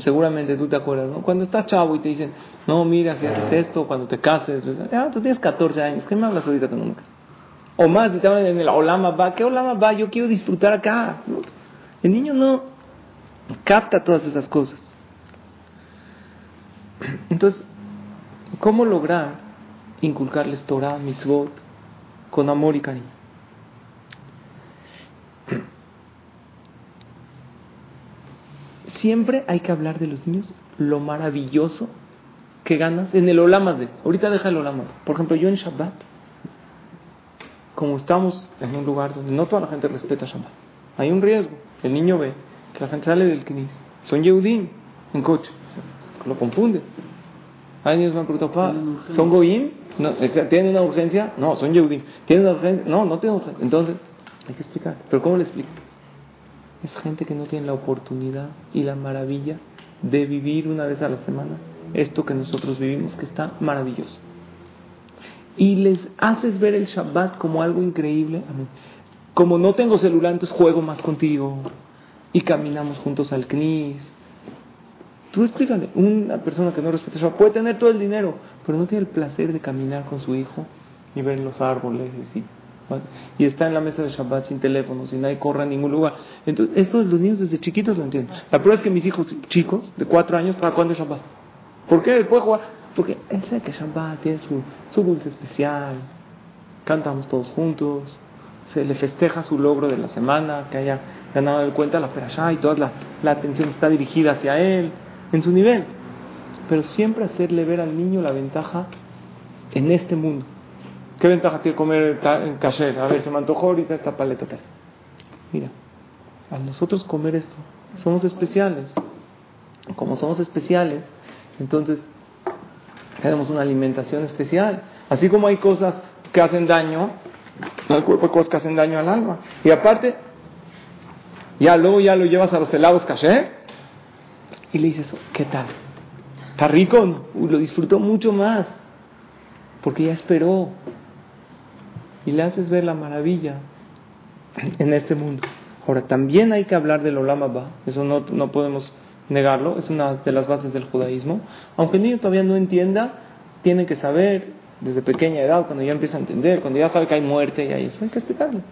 seguramente tú te acuerdas, ¿no? Cuando estás chavo y te dicen, no, mira, si haces esto, cuando te cases, ah, tú tienes 14 años, ¿qué me hablas ahorita que nunca? O más, te hablan en el Olam Haba, ¿qué Olam Haba? Yo quiero disfrutar acá. El niño no capta todas esas cosas. Entonces, ¿cómo lograr inculcarles Torah, mitzvot, con amor y cariño? Siempre hay que hablar de los niños, lo maravilloso que ganas en el Olam Hazé. Ahorita deja el Olam Hazé. Por ejemplo, yo en Shabbat, como estamos en un lugar donde no toda la gente respeta Shabbat, hay un riesgo. El niño ve que la gente sale del Knis, son Yehudim en coche, lo confunde. Hay niños que me han preguntado, papá, ¿son Goyim? No, ¿tienen una urgencia? No, son Yehudim. ¿Tienen una urgencia? No, no tienen urgencia. Entonces, hay que explicar. ¿Pero cómo le explicas? Es gente que no tiene la oportunidad y la maravilla de vivir una vez a la semana esto que nosotros vivimos, que está maravilloso. Y les haces ver el Shabbat como algo increíble. Amén. Como no tengo celular, entonces juego más contigo. Y caminamos juntos al Knis. Tú explícale, una persona que no respeta Shabbat puede tener todo el dinero, pero no tiene el placer de caminar con su hijo y ver los árboles y Shabbat y está en la mesa de Shabbat sin teléfono, sin nadie corre a ningún lugar. Entonces, eso los niños desde chiquitos lo entienden. La prueba es que mis hijos chicos, de 4 años, ¿para cuándo es Shabbat? ¿Por qué? ¿Puedo jugar? Porque él sabe que Shabbat tiene su dulce especial, cantamos todos juntos, se le festeja su logro de la semana, que haya ganado de cuenta la perashá y toda la atención está dirigida hacia él, en su nivel. Pero siempre hacerle ver al niño la ventaja en este mundo. ¿Qué ventaja tiene comer en kasher? A ver, se me antojó ahorita esta paleta tal. Mira, a nosotros comer esto, somos especiales. Como somos especiales, entonces tenemos una alimentación especial. Así como hay cosas que hacen daño al cuerpo, hay cosas que hacen daño al alma. Y aparte, ya luego ya lo llevas a los helados kasher y le dices, ¿qué tal? ¿Está rico? Lo disfrutó mucho más, porque ya esperó. Y le haces ver la maravilla en este mundo. Ahora, también hay que hablar del Olam Haba, eso no podemos negarlo, es una de las bases del judaísmo. Aunque el niño todavía no entienda, tiene que saber desde pequeña edad, cuando ya empieza a entender, cuando ya sabe que hay muerte y hay eso, hay que explicarle.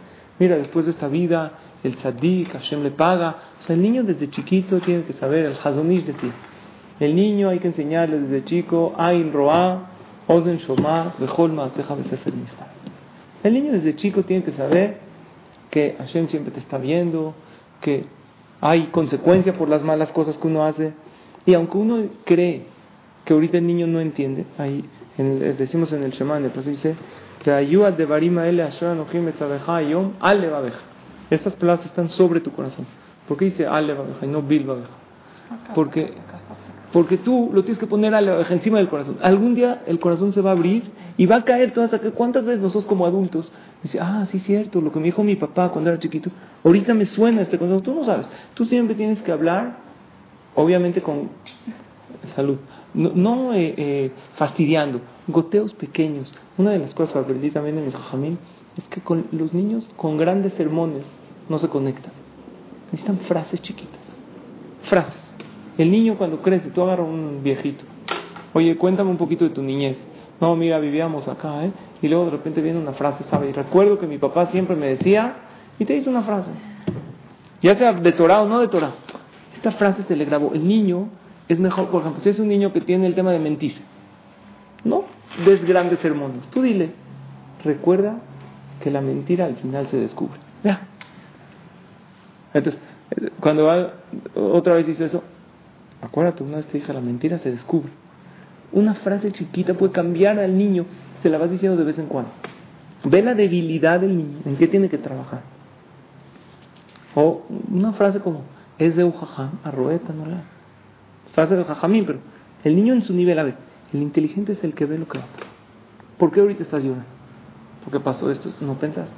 Mira, después de esta vida, el tzadik, Hashem le paga. O sea, el niño desde chiquito tiene que saber, el hazonish decía. El niño hay que enseñarle desde chico, Ain Roa, Ozen Shomar, Bechol Maaseja Besefer Mishta. El niño desde chico tiene que saber que Hashem siempre te está viendo, que hay consecuencia por las malas cosas que uno hace. Y aunque uno cree que ahorita el niño no entiende, ahí decimos en el Shemá, en el paso dice, estas palabras están sobre tu corazón. ¿Por qué dice Ale Babeja y no Bil Babeja? Porque tú lo tienes que poner encima del corazón. Algún día el corazón se va a abrir y va a caer todas aquellas. ¿Cuántas veces nosotros como adultos decimos, sí es cierto, lo que me dijo mi papá cuando era chiquito, ahorita me suena este consejo? Tú no sabes. Tú siempre tienes que hablar, obviamente con salud, no fastidiando, goteos pequeños. Una de las cosas que aprendí también en el Jajamín es que con los niños con grandes sermones no se conectan. Necesitan frases chiquitas. Frases. El niño cuando crece, tú agarras un viejito. Oye, cuéntame un poquito de tu niñez. No, mira, vivíamos acá, y luego de repente viene una frase, ¿sabes? Y recuerdo que mi papá siempre me decía, y te dice una frase. Ya sea de Torah o no de Torah. Esta frase se le grabó. El niño es mejor, por ejemplo, si es un niño que tiene el tema de mentir. No des grandes sermones. Tú dile, recuerda que la mentira al final se descubre. Ya. Entonces, cuando otra vez hizo eso, acuérdate, una vez te dije, la mentira se descubre. Una frase chiquita puede cambiar al niño, se la vas diciendo de vez en cuando. Ve la debilidad del niño, en qué tiene que trabajar. O una frase como, es de un jajam, arroeta, no la. Frase de jajamín, pero el niño en su nivel, a ver, el inteligente es el que ve lo que otro. ¿Por qué ahorita estás llorando? ¿Por qué pasó esto? No pensaste.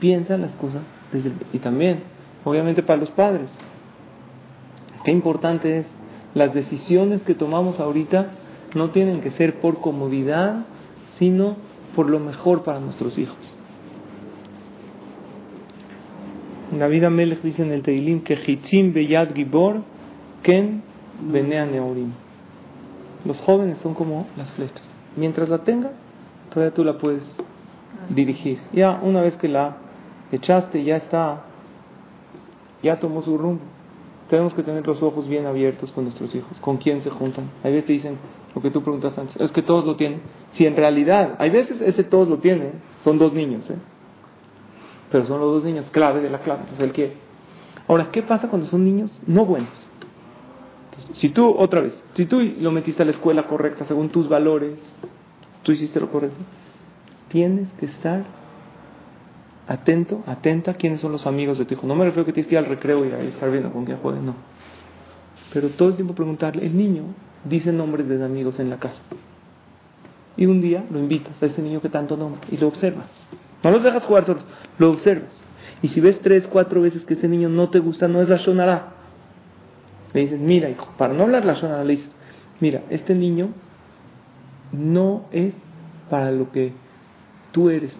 Piensa las cosas desde y también, obviamente para los padres. Qué importante es, las decisiones que tomamos ahorita no tienen que ser por comodidad, sino por lo mejor para nuestros hijos. David Amelech dice en el Teilim que Hitzim Beyad Gibor Ken Benea Neorim. Los jóvenes son como las flechas. Mientras la tengas, todavía tú la puedes dirigir. Ya una vez que la echaste, ya está, ya tomó su rumbo. Tenemos que tener los ojos bien abiertos con nuestros hijos. ¿Con quién se juntan? Hay veces te dicen lo que tú preguntas antes. Es que todos lo tienen. Si en realidad, hay veces ese todos lo tienen. Son 2 niños. Pero son los 2 niños clave de la clave. Entonces él quiere. Ahora, ¿qué pasa cuando son niños no buenos? Entonces, si tú lo metiste a la escuela correcta, según tus valores, tú hiciste lo correcto. Tienes que estar atento, atenta, quiénes son los amigos de tu hijo. No me refiero que tienes que ir al recreo y ahí estar viendo con quién juegas, no. Pero todo el tiempo preguntarle. El niño dice nombres de amigos en la casa. Y un día lo invitas a este niño que tanto nombra y lo observas. No los dejas jugar solos, lo observas. Y si ves 3, 4 veces que ese niño no te gusta, no es lashon hara, le dices, mira hijo, para no hablar lashon hara, le dices, mira, este niño no es para lo que tú eres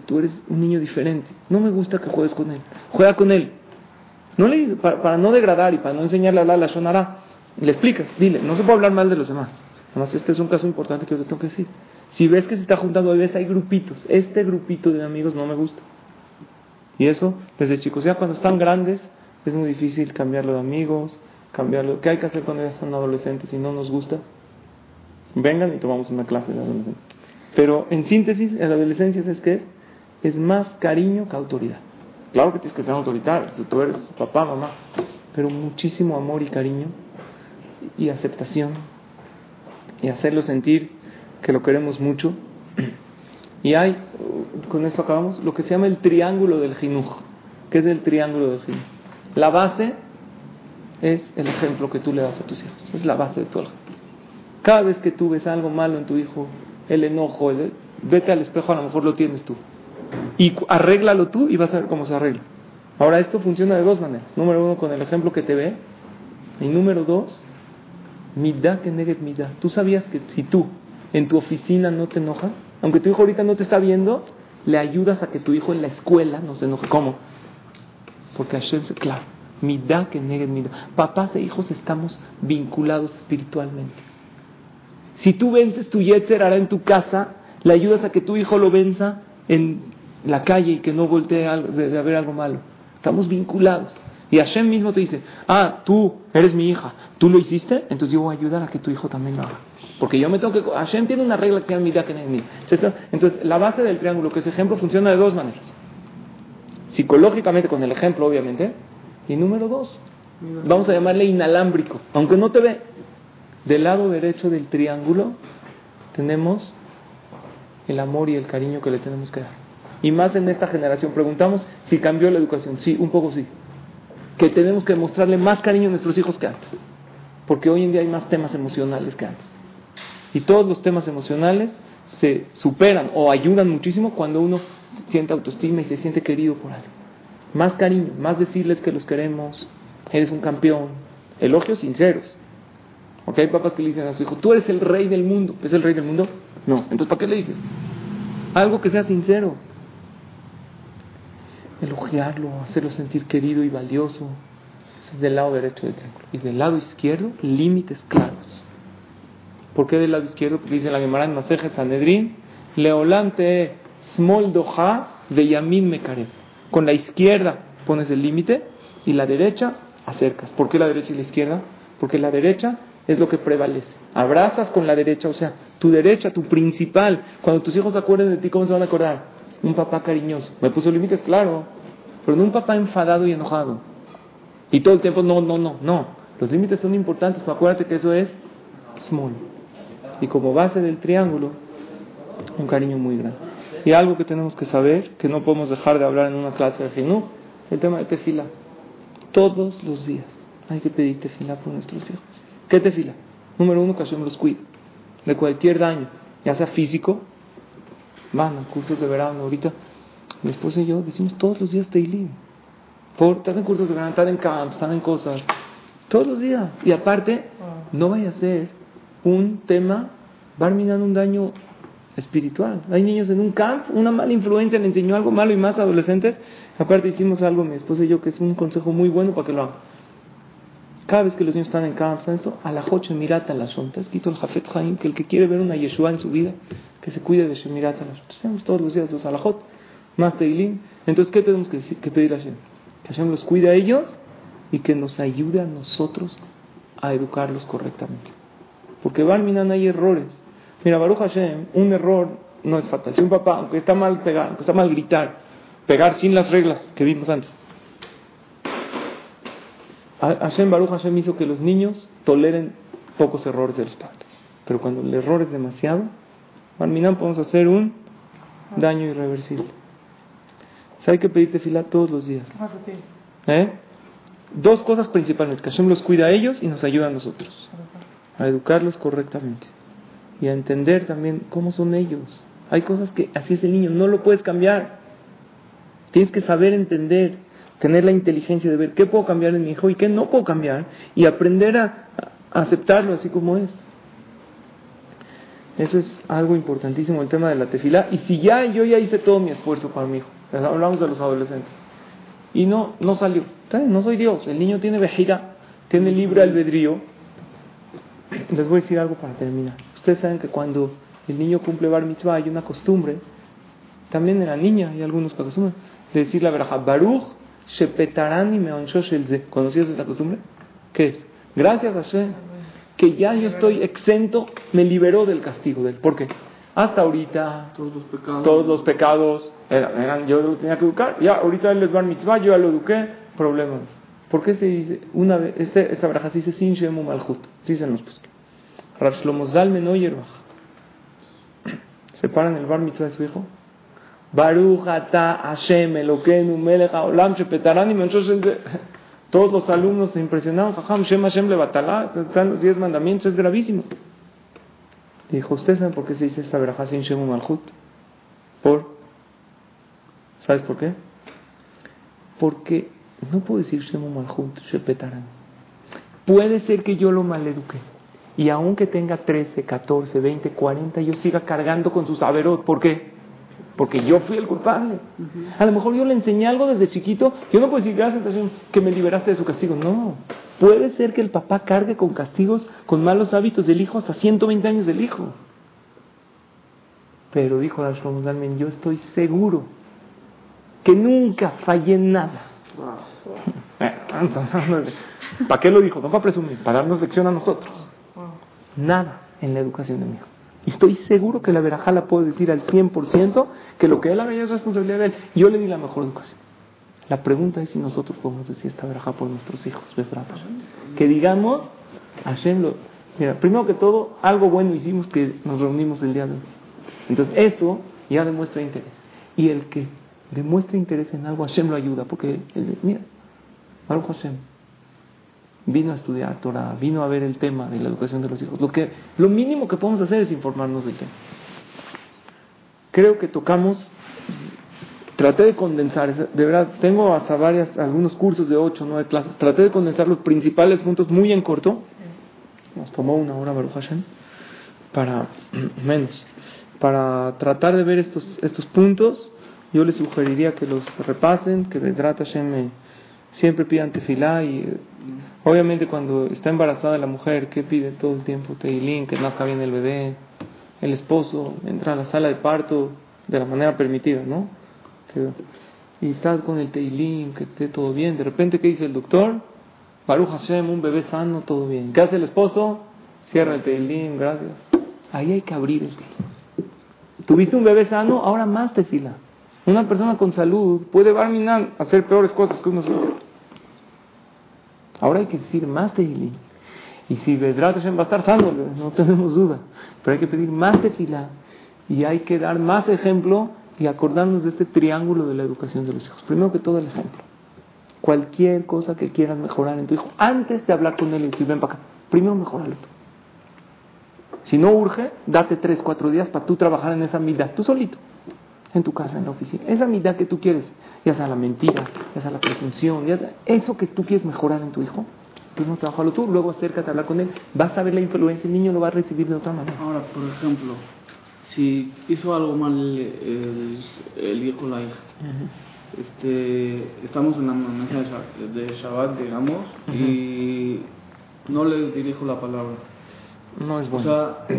un niño diferente. No me gusta que juegues con él. Juega con él. No le, para no degradar y para no enseñarle a hablar la lashon hara, le explicas, dile, no se puede hablar mal de los demás. Además, este es un caso importante que yo te tengo que decir. Si ves que se está juntando, a veces hay grupitos. Este grupito de amigos no me gusta. Y eso, desde chicos. Ya cuando están grandes, es muy difícil cambiarlo de amigos, cambiarlo. ¿Qué hay que hacer cuando ya están adolescentes y no nos gusta? Vengan y tomamos una clase de adolescentes. Pero en síntesis, en la adolescencia, ¿sabes qué es? Es más cariño que autoridad. Claro que tienes que ser autoritario, tú eres papá, mamá, pero muchísimo amor y cariño y aceptación y hacerlo sentir que lo queremos mucho. Y hay, con esto acabamos, lo que se llama el triángulo del jinuj. ¿Qué es el triángulo del jinuj? La base es el ejemplo que tú le das a tus hijos, es la base de todo. Cada vez que tú ves algo malo en tu hijo, el enojo, vete al espejo, a lo mejor lo tienes tú. Y arréglalo tú y vas a ver cómo se arregla. Ahora, esto funciona de dos maneras. Número uno, con el ejemplo que te ve. Y número dos, midá que negue midá. Tú sabías que si tú en tu oficina no te enojas, aunque tu hijo ahorita no te está viendo, le ayudas a que tu hijo en la escuela no se enoje. ¿Cómo? Porque Hashem, claro, midá que negue midá. Papás e hijos estamos vinculados espiritualmente. Si tú vences tu yetzer hará en tu casa, le ayudas a que tu hijo lo venza en la calle y que no voltee de haber algo malo. Estamos vinculados. Y Hashem mismo te dice, tú eres mi hija, tú lo hiciste, entonces yo voy a ayudar a que tu hijo también lo haga. Porque yo me tengo que... Hashem tiene una regla que se llama midá que negue midá. Entonces, la base del triángulo, que es ejemplo, funciona de dos maneras. Psicológicamente, con el ejemplo, obviamente. Y número dos, vamos a llamarle inalámbrico. Aunque no te ve. Del lado derecho del triángulo tenemos el amor y el cariño que le tenemos que dar. Y más en esta generación. Preguntamos si cambió la educación. Sí, un poco sí. Que tenemos que mostrarle más cariño a nuestros hijos que antes. Porque hoy en día hay más temas emocionales que antes. Y todos los temas emocionales se superan o ayudan muchísimo cuando uno siente autoestima y se siente querido por alguien. Más cariño, más decirles que los queremos. Eres un campeón. Elogios sinceros. Porque hay papás que le dicen a su hijo, tú eres el rey del mundo. ¿Es el rey del mundo? No. Entonces, ¿para qué le dices? Algo que sea sincero. Elogiarlo, hacerlo sentir querido y valioso. Eso es del lado derecho del triángulo. Y del lado izquierdo, límites claros. ¿Por qué del lado izquierdo? Porque dice la Gemara en Maseje Sanedrín, leolante smol doha de yamin mekarev. Con la izquierda pones el límite y la derecha acercas. ¿Por qué la derecha y la izquierda? Porque la derecha es lo que prevalece. Abrazas con la derecha, o sea, tu derecha, tu principal. Cuando tus hijos se acuerden de ti, ¿cómo se van a acordar? Un papá cariñoso. Me puso límites, claro, pero no un papá enfadado y enojado. Y todo el tiempo, no. Los límites son importantes, pero acuérdate que eso es small. Y como base del triángulo, un cariño muy grande. Y algo que tenemos que saber, que no podemos dejar de hablar en una clase de jinuj, el tema de tefilá. Todos los días hay que pedir tefilá por nuestros hijos. ¿Qué tefila? Número uno, que Hashem los cuida de cualquier daño, ya sea físico. Van a cursos de verano ahorita. Mi esposa y yo decimos todos los días Teilim. Están en cursos de verano, están en camps, están en cosas. Todos los días. Y aparte, no vaya a ser un tema, va a terminar un daño espiritual. Hay niños en un camp, una mala influencia le enseñó algo malo y más adolescentes. Aparte hicimos algo, mi esposa y yo, que es un consejo muy bueno para que lo hagan. Cada vez que los niños están en camps, a la Joche Mirata la Shonta, es quito el Hafet Chaim, que el que quiere ver una Yeshua en su vida, que se cuide de Shemirata la Shonta. Tenemos todos los días los alajot, más Teilim. Entonces, ¿qué tenemos que decir? Que pedir a Hashem. Que Hashem los cuide a ellos y que nos ayude a nosotros a educarlos correctamente. Porque Bar Minan hay errores. Mira, Baruch Hashem, un error no es fatal. Si un papá, aunque está mal pegar, aunque está mal gritar, pegar sin las reglas que vimos antes, Hashem Baruch Hashem hizo que los niños toleren pocos errores de los padres. Pero cuando el error es demasiado, Barminan, podemos hacer un daño irreversible. O sea, hay que pedir tefilá todos los días. Dos cosas principalmente: que Hashem los cuida a ellos y nos ayuda a nosotros a educarlos correctamente y a entender también cómo son ellos. Hay cosas que así es el niño, no lo puedes cambiar. Tienes que saber entender, tener la inteligencia de ver qué puedo cambiar en mi hijo y qué no puedo cambiar, y aprender a aceptarlo así como es. Eso es algo importantísimo, el tema de la tefilá. Y si yo ya hice todo mi esfuerzo para mi hijo, hablamos de los adolescentes, y no salió, no soy Dios, el niño tiene vejira, tiene libre albedrío. Les voy a decir algo para terminar. Ustedes saben que cuando el niño cumple bar mitzvah, hay una costumbre, también en la niña, hay algunos que acostumbran, de decir la verajá, Baruch shepetarani meonshosh el ze. ¿Conocías esta costumbre? ¿Qué es? Gracias a Hashem, que ya yo estoy exento, me liberó del castigo de él. ¿Por qué? Hasta ahorita, todos los pecados eran, yo los tenía que educar, ya ahorita él les bar mitzvah, yo ya lo eduqué, problema. ¿Por qué se dice una vez, esta braja se dice sin shemu malhut? Se dicen los pesqueros. Rav Shlomo Zalman Auerbach. Separan el bar mitzvah de su hijo. Baruch ata Hashem Elokeinu melech haolam shepetarani meonshosh el ze. Todos los alumnos se impresionaron. Jajam, Shem Hashem levatalá. Están los 10 mandamientos, es gravísimo. Y dijo, ¿ustedes saben por qué se dice esta braja sin shemu malhut? ¿Sabes por qué? Porque no puedo decir Shemu Malhut, Shepetarán. Puede ser que yo lo maleduque. Y aunque tenga 13, 14, 20, 40, yo siga cargando con su saberot. ¿Por qué? Porque yo fui el culpable. A lo mejor yo le enseñé algo desde chiquito. Yo no puedo decir gracias que me liberaste de su castigo. No. Puede ser que el papá cargue con castigos, con malos hábitos del hijo, hasta 120 años del hijo. Pero dijo Rav Shlomo Zalman, yo estoy seguro que nunca fallé en nada. ¿Para qué lo dijo? No para presumir, para darnos lección a nosotros. Nada en la educación de mi hijo. Y estoy seguro que la verajá la puedo decir al 100% que lo que él haga es responsabilidad de él. Yo le di la mejor educación. La pregunta es si nosotros podemos decir esta verajá por nuestros hijos. Que digamos, Hashem lo... Mira, primero que todo, algo bueno hicimos que nos reunimos el día de hoy. Entonces eso ya demuestra interés. Y el que demuestra interés en algo, Hashem lo ayuda, porque él, mira, Baruch Hashem vino a estudiar Torah, vino a ver el tema de la educación de los hijos. Lo mínimo que podemos hacer es informarnos del tema. Creo que tocamos, traté de condensar, de verdad, tengo hasta algunos cursos de 8 o 9 clases, traté de condensar los principales puntos muy en corto. Nos tomó 1 hora, Baruch Hashem, para tratar de ver estos puntos. Yo les sugeriría que los repasen, que Bezrat Hashem siempre pidan tefilá, y obviamente cuando está embarazada la mujer, ¿qué pide todo el tiempo? Teilim, que nazca bien el bebé, el esposo, entra a la sala de parto de la manera permitida, ¿no? Y está con el Teilim, que esté todo bien. De repente, ¿qué dice el doctor? Baruch Hashem, un bebé sano, todo bien. ¿Qué hace el esposo? Cierra el Teilim, gracias. Ahí hay que abrir el Teilim. Tuviste un bebé sano, ahora más tefilá. Una persona con salud puede hacer peores cosas que uno hace. Ahora hay que decir más tefilá. Y si Bezrat Hashem va a estar sano, no tenemos duda. Pero hay que pedir más tefilá. Y hay que dar más ejemplo y acordarnos de este triángulo de la educación de los hijos. Primero que todo, el ejemplo. Cualquier cosa que quieras mejorar en tu hijo, antes de hablar con él y decir, ven para acá, primero mejóralo tú. Si no urge, date 3, 4 días para tú trabajar en esa midá, tú solito. En tu casa, en la oficina, esa mitad que tú quieres, ya sea la mentira, ya sea la presunción, ya sea eso que tú quieres mejorar en tu hijo, primero trabajalo tú, luego acércate a hablar con él, vas a ver la influencia, el niño lo va a recibir de otra manera. Ahora, por ejemplo, si hizo algo mal el hijo o la hija, uh-huh. Estamos en la mesa de Shabbat, digamos, uh-huh. Y no le dirijo la palabra, no es bueno. O sea,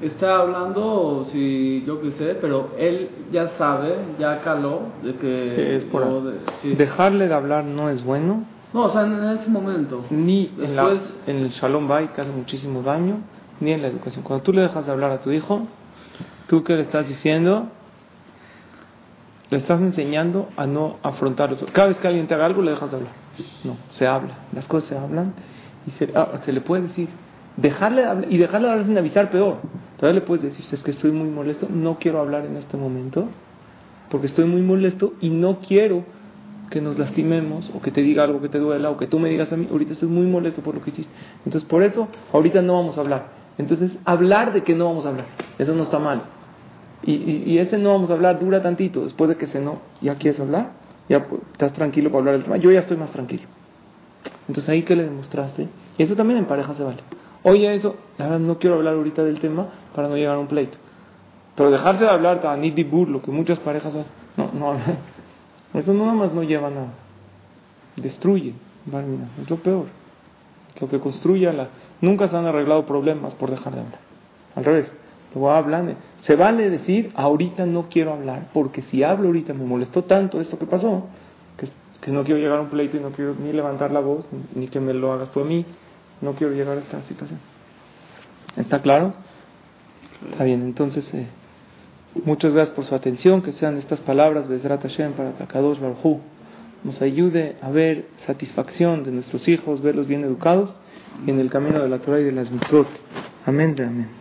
está hablando, si yo qué sé, pero él ya sabe, ya caló de que es por ahí. Dejarle de hablar no es bueno. No, o sea, en ese momento. Ni después, en el Shalom Bay, que hace muchísimo daño, ni en la educación. Cuando tú le dejas de hablar a tu hijo, ¿tú qué le estás diciendo? Le estás enseñando a no afrontar. Cada vez que alguien te haga algo, le dejas de hablar. No, se habla. Las cosas se hablan y se le puede decir. Dejarle hablar sin avisar, peor. Todavía le puedes decir, es que estoy muy molesto, no quiero hablar en este momento, porque estoy muy molesto y no quiero que nos lastimemos, o que te diga algo que te duela, o que tú me digas a mí, ahorita estoy muy molesto por lo que hiciste. Entonces, por eso, ahorita no vamos a hablar. Entonces, hablar de que no vamos a hablar, eso no está mal. Y ese no vamos a hablar dura tantito, después de que ya quieres hablar, ya estás tranquilo para hablar del tema, yo ya estoy más tranquilo. Entonces, ahí que le demostraste, y eso también en pareja se vale. Oye, eso, la verdad no quiero hablar ahorita del tema para no llegar a un pleito. Pero dejarse de hablar, lo que muchas parejas hacen, no hablan. Eso nada más no lleva a nada. Destruye, es lo peor. Lo que construye nunca se han arreglado problemas por dejar de hablar. Al revés, Luego hablan. Se vale decir, ahorita no quiero hablar, porque si hablo ahorita me molestó tanto esto que pasó, que no quiero llegar a un pleito y no quiero ni levantar la voz, ni que me lo hagas tú a mí. No quiero llegar a esta situación. ¿Está claro? Está bien, entonces, muchas gracias por su atención. Que sean estas palabras de Ezrat Hashem para Takadosh Baruj Hu nos ayude a ver satisfacción de nuestros hijos, verlos bien educados en el camino de la Torah y de las mitzvot. Amén de amén.